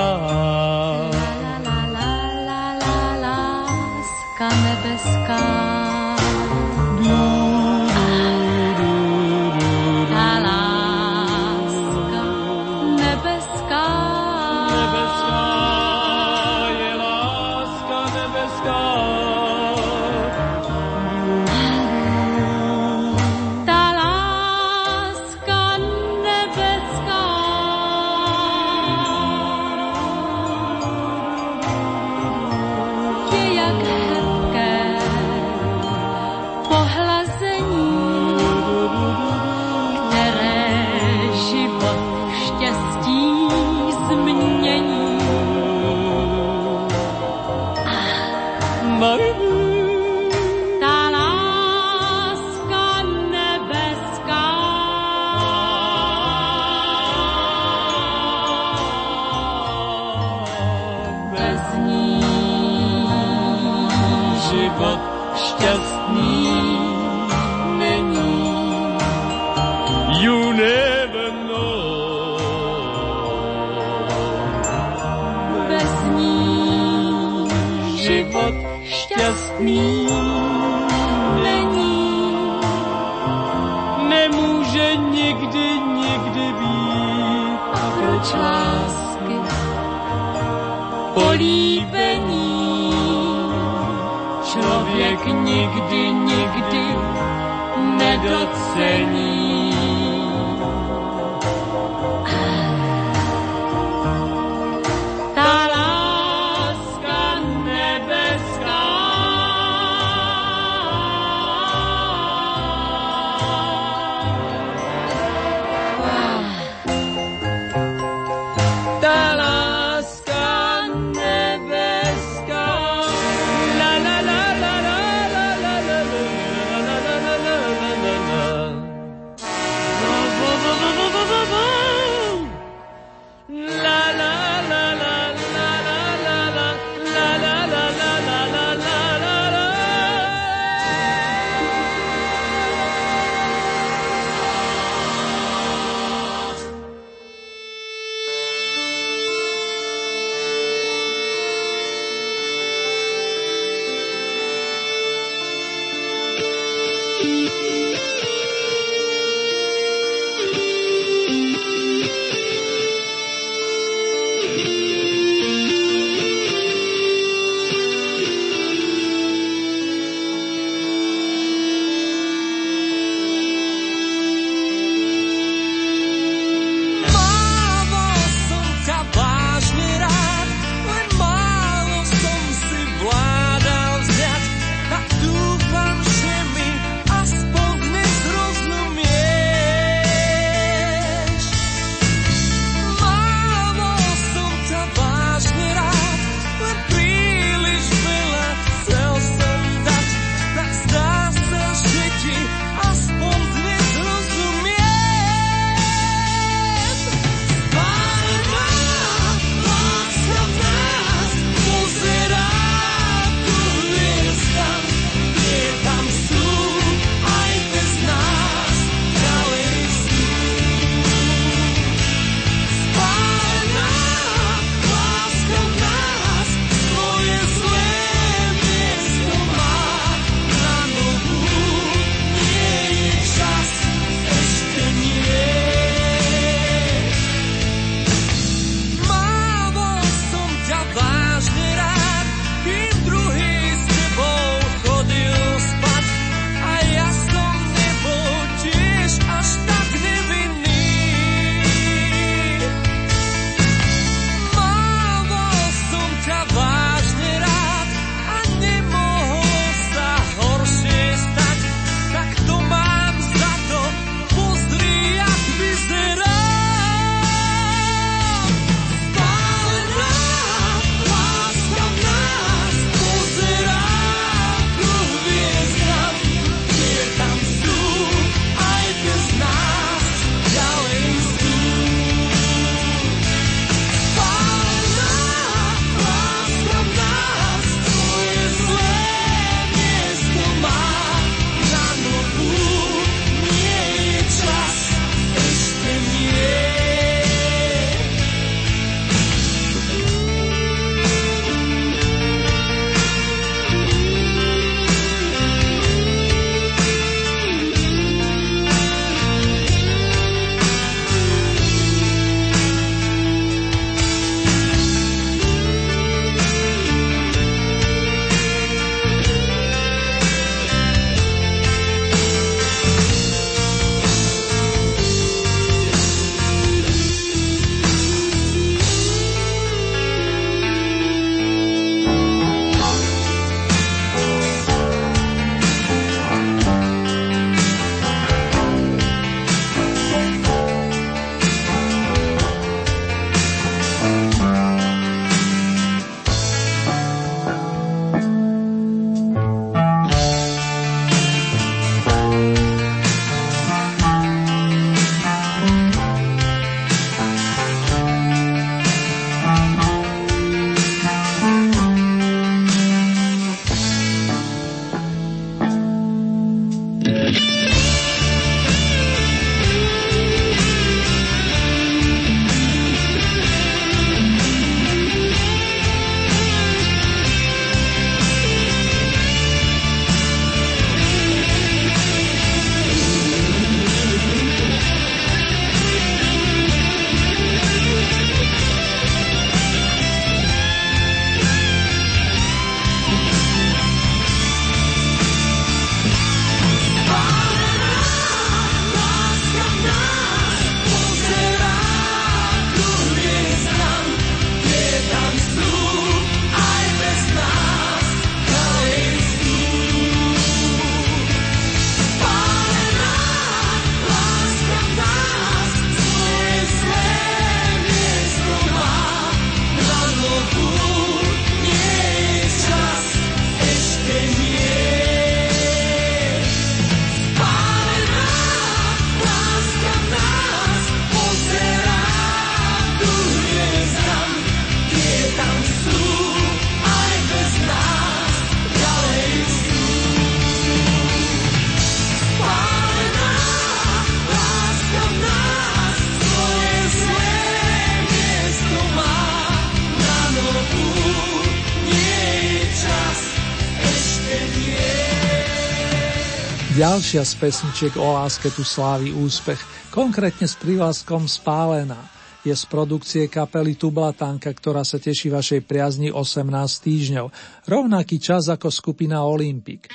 Ďalšia z pesničiek o láske tu slávi úspech, konkrétne s prívlaskom Spálená. Je z produkcie kapely Tublatanka, ktorá sa teší vašej priazni osemnásť týždňov, rovnaký čas ako skupina Olympik.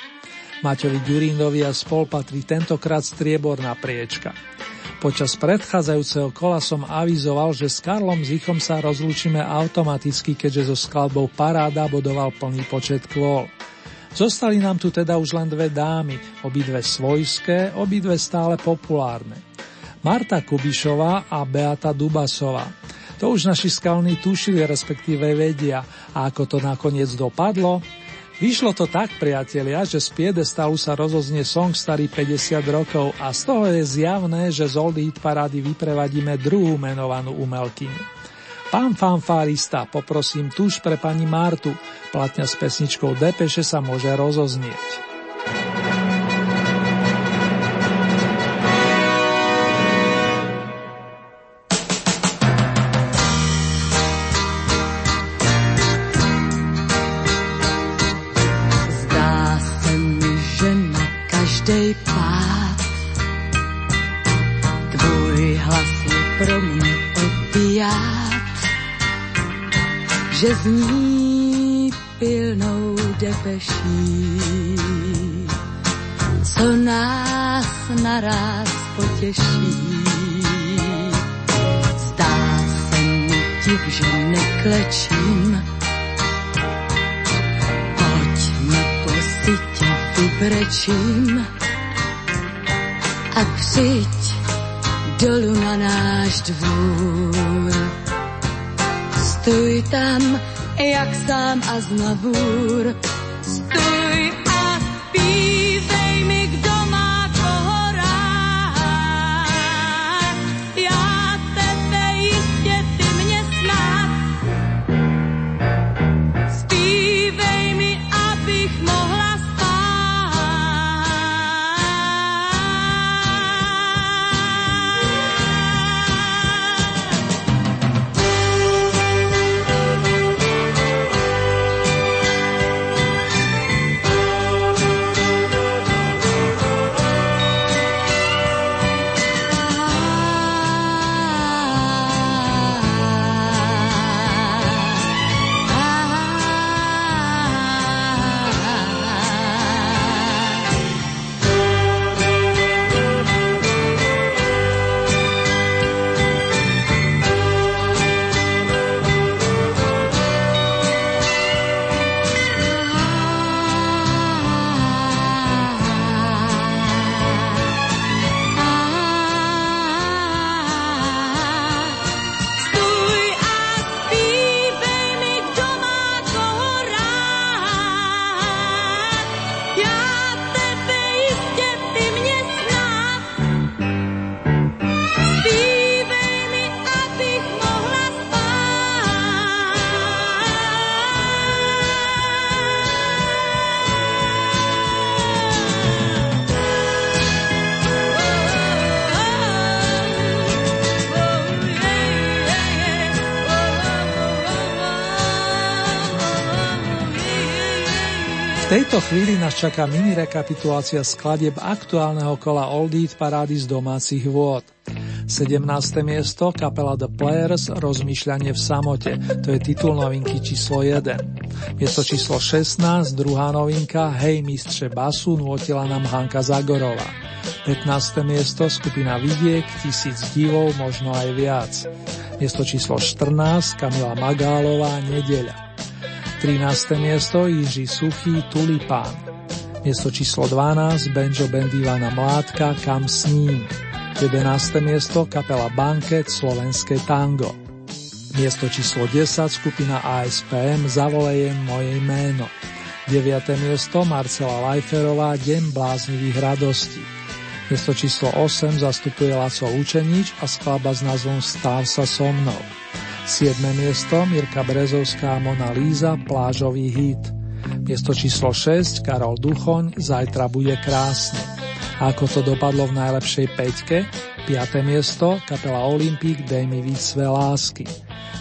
Maťovi Ďurindovi a spol patrí tentokrát strieborná priečka. Počas predchádzajúceho kola som avizoval, že s Karlom Zichom sa rozlúčime automaticky, keďže so skladbou Paráda bodoval plný počet kvôl. Zostali nám tu teda už len dve dámy, obidve svojské, obidve stále populárne. Marta Kubišová a Beata Dubasová. To už naši skalní tušili, respektíve vedia. A ako to nakoniec dopadlo? Vyšlo to tak, priatelia, že z piedestalu sa rozoznie song starý päťdesiat rokov a z toho je zjavné, že z Old Hit Parády vyprevadíme druhú menovanú umelkyňu. Pán fanfárista, poprosím tuž pre pani Martu. Platňa s pesničkou Depeše sa môže rozoznieť. Zdá se mi, že na každej pád tvůj hlas je pro mě opiát, že zní pilnou depeší, co nás naraz potěší. Zdá se mi div, že neklečím, pojďme po sítě vybrečím a přijď dolů na náš dvůr. Stůj tam, jak sám a znavůr. Stůj a zpívej mi, kdo má koho rád. Já tebe jistě, ty mě snad. Zpívej mi, abych mohla spát. V tejto chvíli nás čaká mini rekapitulácia skladieb aktuálneho kola Old Hit Parády z domácich vôd. sedemnáste miesto, kapela The Players, Rozmyšľanie v samote, to je titul novinky číslo jeden. Miesto číslo šestnásť, druhá novinka, Hej, mistře basu, nutila nám Hanka Zagorová. pätnáste miesto, skupina Vídiek, Tisíc divov, možno aj viac. Miesto číslo štrnásť, Kamila Magálová, Nedeľa. trináste miesto, Jiří Suchý, Tulipán. Miesto číslo dvanásť, Benjo Band Ivana Mládka, Kam s ním. jedenáste miesto, kapela Banket, Slovenské tango. Miesto číslo desať, skupina á es pé em, Zavolejem moje meno. deviate miesto, Marcela Laiferová, Deň bláznivých radostí. Miesto číslo osem zastupuje Laco Lučenič a skladba s názvom Stáv sa so mnou. siedme miesto, Mirka Brezovská, Mona Lisa, Plážový hit. Miesto číslo šesť, Karol Duchoň, Zajtra bude krásne. A ako to dopadlo v najlepšej peťke? piate miesto, kapela Olympik, Dej mi víc své lásky.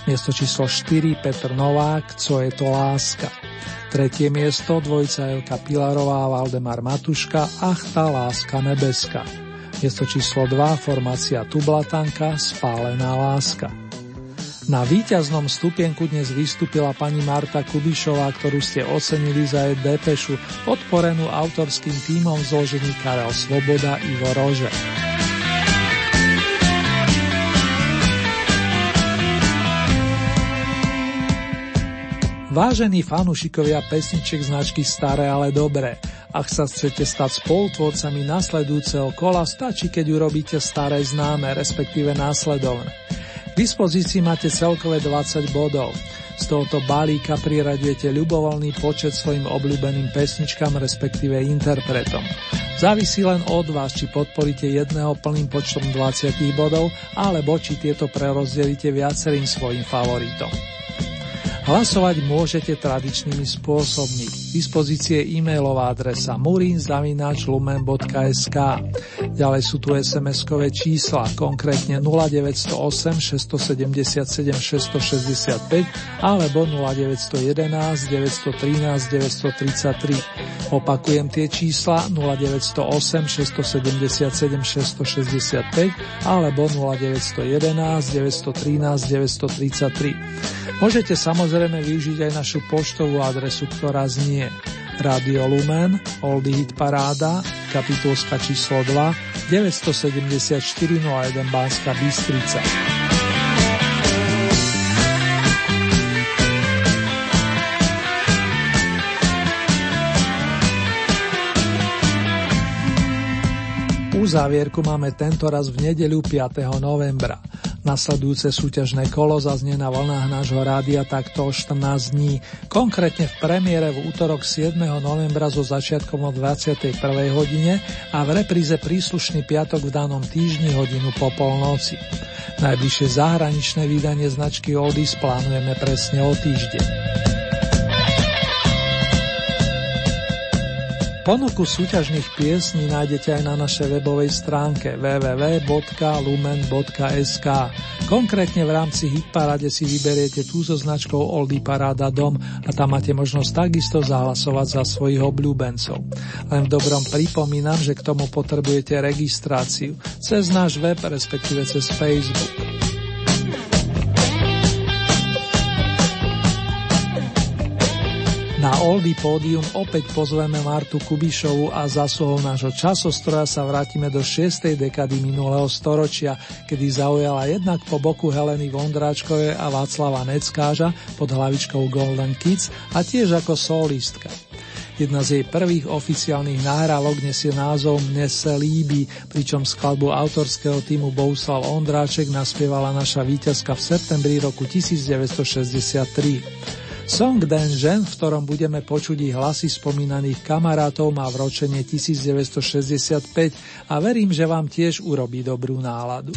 Miesto číslo štyri, Petr Novák, Co je to láska. Tretie miesto dvojica Elka Pilarová, Valdemar Matuška a Tá láska nebeska. Miesto číslo dva formácia Tublatanka, Spálená láska. Na víťaznom stupienku dnes vystúpila pani Marta Kubišová, ktorú ste ocenili za jej depešu, podporenú autorským tímom v zložení Karel Svoboda, Ivo Rože. Vážení fanúšikovia pesniček značky Staré, ale dobré. Ak sa chcete stať spolutvorcami nasledujúceho kola, stačí, keď urobíte staré známe, respektíve následovné. V dispozícii máte celkové dvadsať bodov. Z tohoto balíka priradujete ľubovoľný počet svojim obľúbeným pesničkám, respektíve interpretom. Závisí len od vás, či podporíte jedného plným počtom dvadsať bodov, alebo či tieto prerozdelíte viacerým svojim favoritom. Hlasovať môžete tradičnými spôsobmi. V dispozícii je e-mailová adresa murin zavináč lumen bodka es ká. Ďalej sú tu es em eskové čísla, konkrétne nula deväť nula osem šesť sedem sedem šesť šesť päť alebo nula deväť jedna jedna deväť jedna tri deväť tri tri. Opakujem tie čísla nula deväť nula osem šesť sedem sedem šesť šesť päť alebo nula deväť jedna jedna deväť jedna tri deväť tri tri. Môžete samozrejme Zrejme využiť aj našu poštovú adresu, ktorá znie Radio Lumen, Oldy Hit Paráda, kapitulska číslo dva, deväť sedem štyri nula jeden Banská Bystrica. Uzávierku máme tentoraz v nedeľu piateho novembra. Nasledujúce súťažné kolo zaznie na vlnách nášho rádia takto o štrnásť dní, konkrétne v premiére v útorok siedmeho novembra so začiatkom o dvadsiatej prvej hodine a v repríze príslušný piatok v danom týždni hodinu po polnoci. Najbližšie zahraničné vydanie značky Oldies plánujeme presne o týždeň. Ponuku súťažných piesní nájdete aj na našej webovej stránke w w w bodka lumen bodka es ká. Konkrétne v rámci Hitparáde si vyberiete tú so značkou Oldie Paráda Dom a tam máte možnosť takisto zahlasovať za svojich obľúbencov. Len v dobrom pripomínam, že k tomu potrebujete registráciu cez náš web, respektíve cez Facebook. Na Oldy Pódium opäť pozveme Martu Kubišovu a zásluhou nášho časostroja sa vrátime do šiestej dekady minulého storočia, kedy zaujala jednak po boku Heleny Vondráčkovej a Václava Neckáža pod hlavičkou Golden Kids a tiež ako solistka. Jedna z jej prvých oficiálnych nahrávok nesie názov Mne se líbí, pričom skladbu autorského týmu Bohuslav Ondráček naspievala naša víťazka v septembri roku devätnásť šesťdesiattri. Song Den žen, v ktorom budeme počuť hlasy spomínaných kamarátov, má v ročenie devätnásť šesťdesiatpäť a verím, že vám tiež urobí dobrú náladu.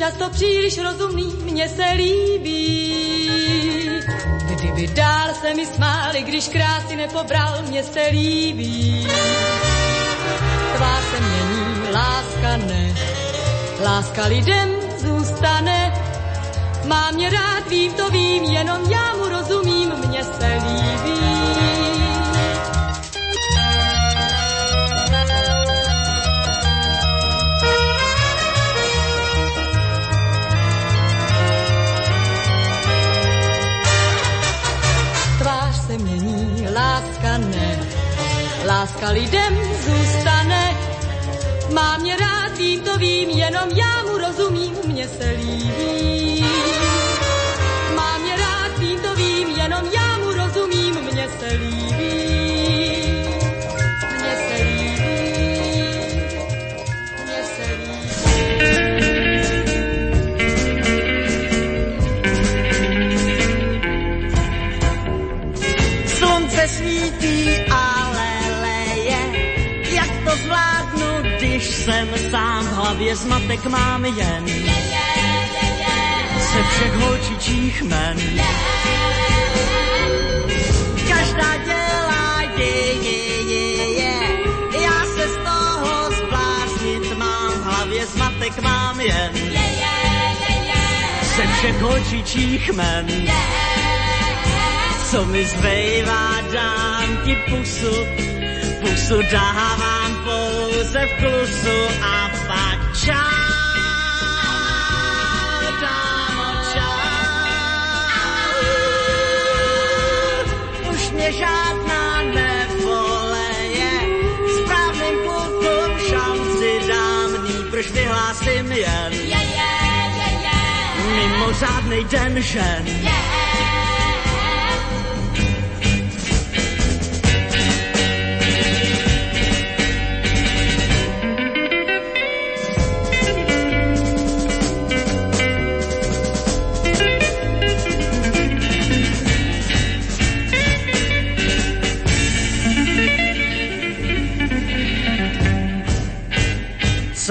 Často příliš rozumný, mně se líbí. Kdyby dál se mi smáli, když krásy nepobral, mně se líbí. Tvář se mění, láska ne, láska lidem zůstane. Mám mě rád, vím to vím, jenom já mu rozumím, mně se líbí. Láska ne, láska lidem zůstane. Mám mě rád, vím to vím, jenom já mu rozumím, mně se líbí. Mám mě rád, vím to vím. rozumím, jenom já mu rozumím, mne se líbí. Mne se líbí. Mne se líbí. Slunce svítí a leje, jak to zvládnu, když jsem sám, v hlavě zmatek mám jen. Se všech holčičích men. Každá dělá je, je, je, je. Já se z toho zbláznit mám, v hlavě zmatek mám jen. Se všech holčičích men. Co mi zbejvá, dám ti pusu, pusu dávám pouze v klusu a pak čau. Mě žádná nevoleje, správným klukům šanci dám, nýbrž vyhlásím jen. Je, je, je, je. Mimořádnej den žen. Je,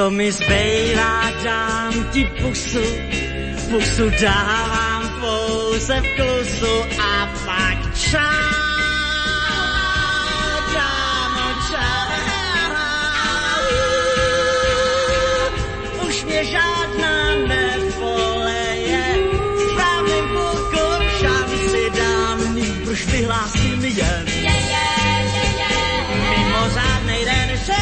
co mi zbejvá, dám ti pusu, pusu dávám pouze v klusu a pak čau, dámo čau. Už mě žádná nevoleje, správným klukům šanci dám, nýbrž vyhlásím jen. Je, je, je, je, je. Mimořádnej den žen.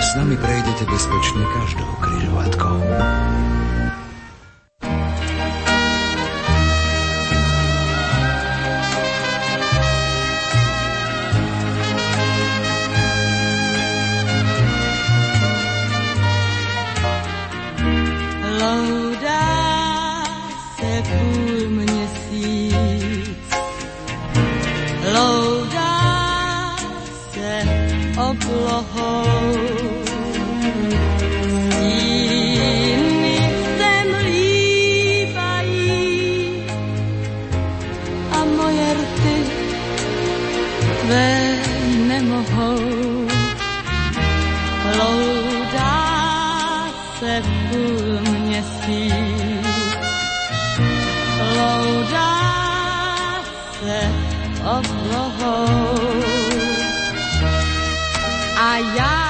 S nami prejdete bezpečne každou križovatkou. Loudá se půl měsíc, loudá se oblohou. Loudá se půl měsíc, loudá se oblohou. A já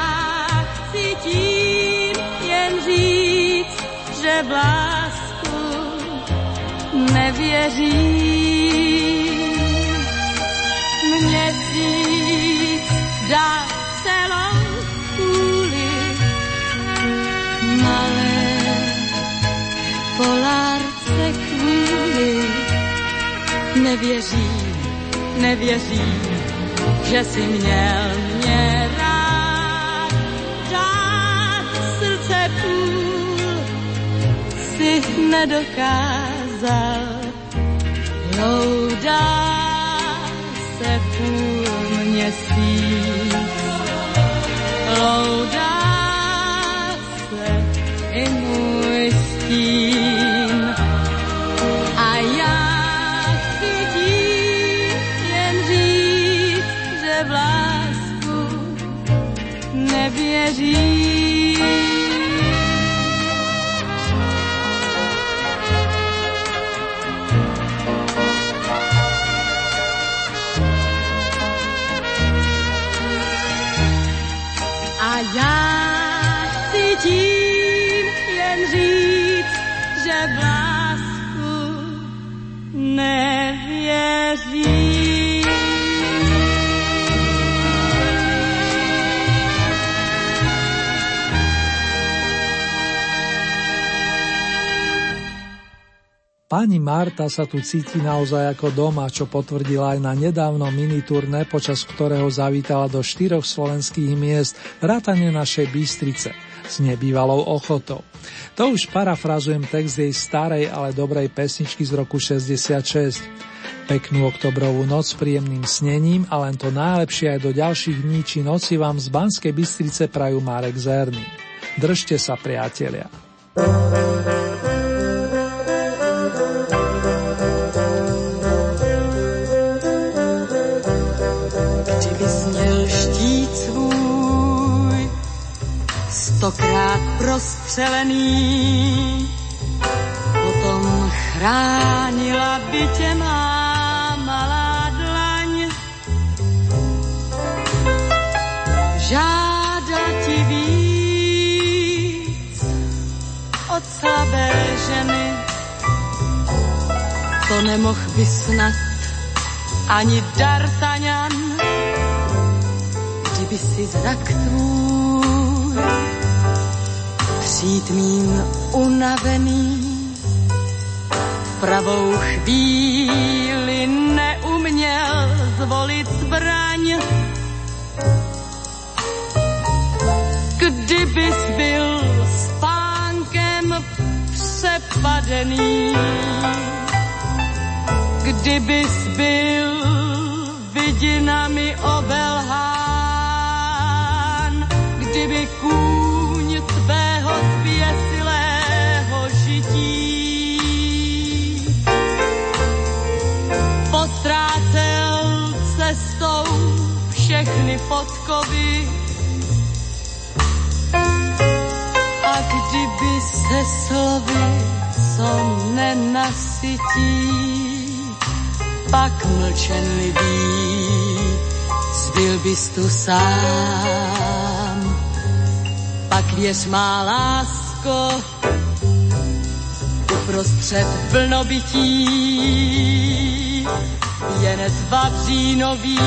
chci tím jen říct, že v lásku nevěřím. Měsíc dá celou půli, malé polárce kvůli. Nevěřím, nevěřím, že jsi měl mě rád. Dát srdce půl si nedokázal. Loudá se půl měsíc, loudá se i můj stín. A já chci tím jen říct, že v lásku nevěřím. Já chci tím jen říct, že v lásku nevěřím. Pani Marta sa tu cíti naozaj ako doma, čo potvrdila aj na nedávnom miniturné, počas ktorého zavítala do štyroch slovenských miest vrátane našej Bystrice s nebývalou ochotou. To už parafrazujem text jej starej, ale dobrej pesničky z roku šesťdesiatšesť. Peknú oktobrovú noc s príjemným snením a len to najlepšie aj do ďalších dní či noci vám z Banskej Bystrice prajú Marek Zerný. Držte sa, priatelia. Stokrát prostřelený, potom chránila by tě má malá dlaň. Žádá ti víc od slabé ženy, to nemohl by snad ani D'Artagnan, kdyby si zrak tvůj přijít mým unavený, pravou chvíli neuměl zvolit zbraň. Kdybys byl spánkem přepadený, kdybys byl vidinami obelhán, kdyby kůl tvého zběsilého žití postrácel cestou všechny podkovy, a kdyby se slovy co nenasytí, pak mlčenlivý zbyl bys tu sám. Pak věř, má lásko, uprostřed vlnobytí, jenec vavřínový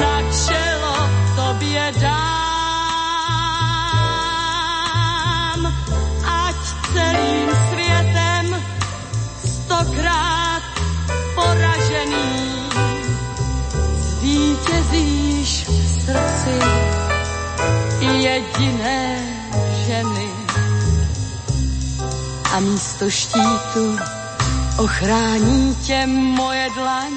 na čelo tobě dám. Ať celým světem stokrát poražený zvítězíš v srdci jediné ženy a místo štítu ochrání tě moje dlaň.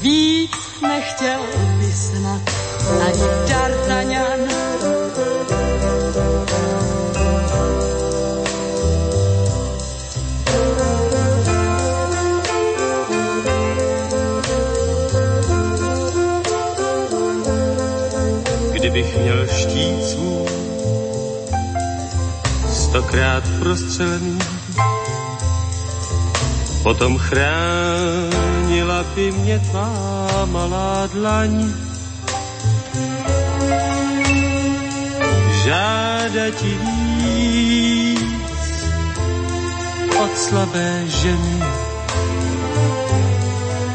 Víc nechtěl by snad ani D'Artagnan. Kdybych měl štít svůj stokrát prostřelený, potom chránila by mě tvá malá dlaň. Žáda ti víc od slabé ženy,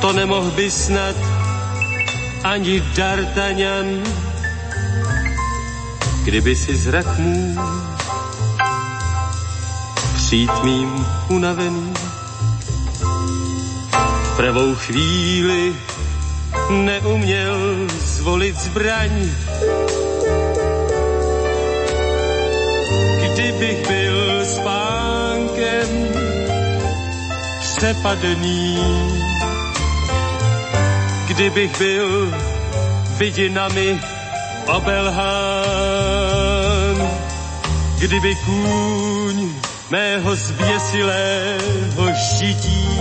to nemohl by snad ani D'Artagnan. Kdyby si zrak můj přijít mým unavený, v pravou chvíli neuměl zvolit zbraň. Kdybych byl spánkem přepadený, kdybych byl vidinami obelhán, kdyby kůň mého zběsilého žití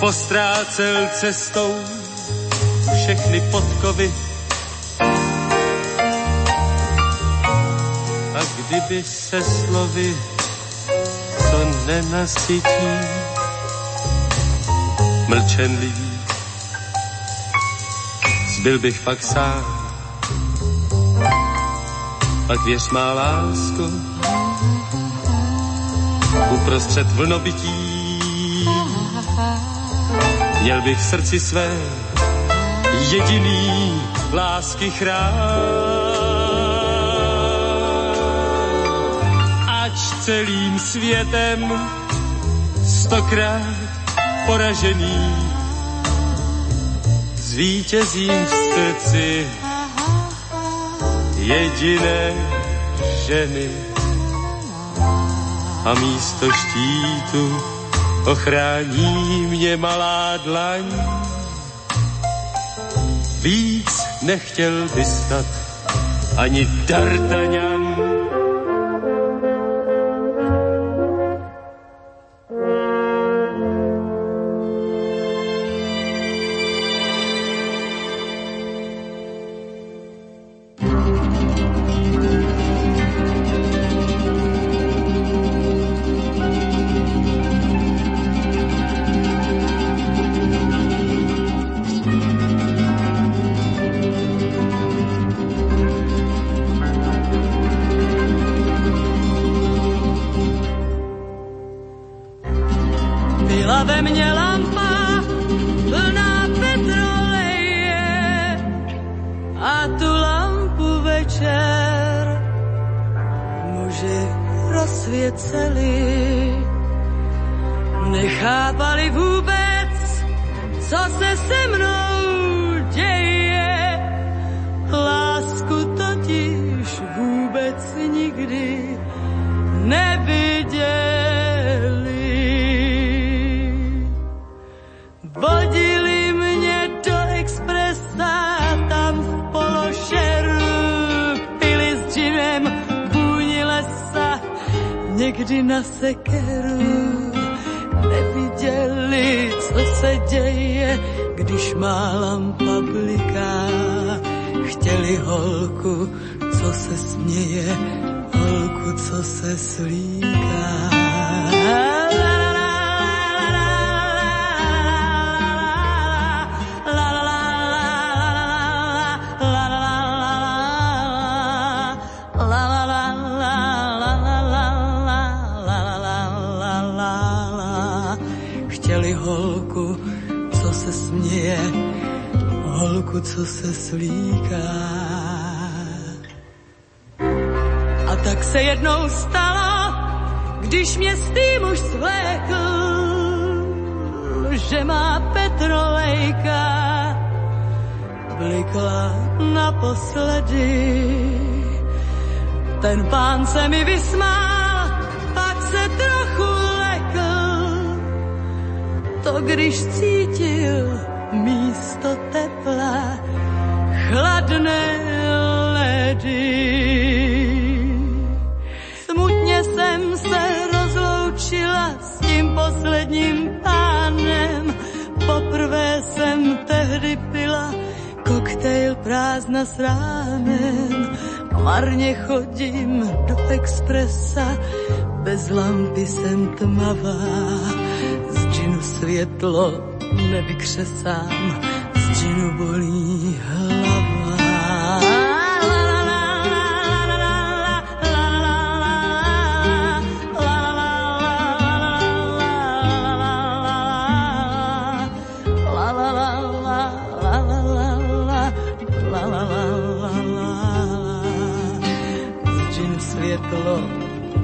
postrácel cestou všechny podkovy, a kdyby se slovy co nenasytí mlčenlivý byl bych fakt sám. Pak věř, má lásko, uprostřed vlnobytí měl bych v srdci své jediný lásky chrám. celým světem, stokrát poražený, zvítězím v srdci jediné ženy. A místo štítu ochrání mě malá dlaň. Víc nechtěl by snad ani D'Artagnan.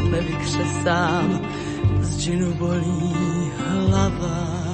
Nevykřesám, z džinu bolí hlava. Z džinu světlo nevykřesám, z džinu bolí hlava.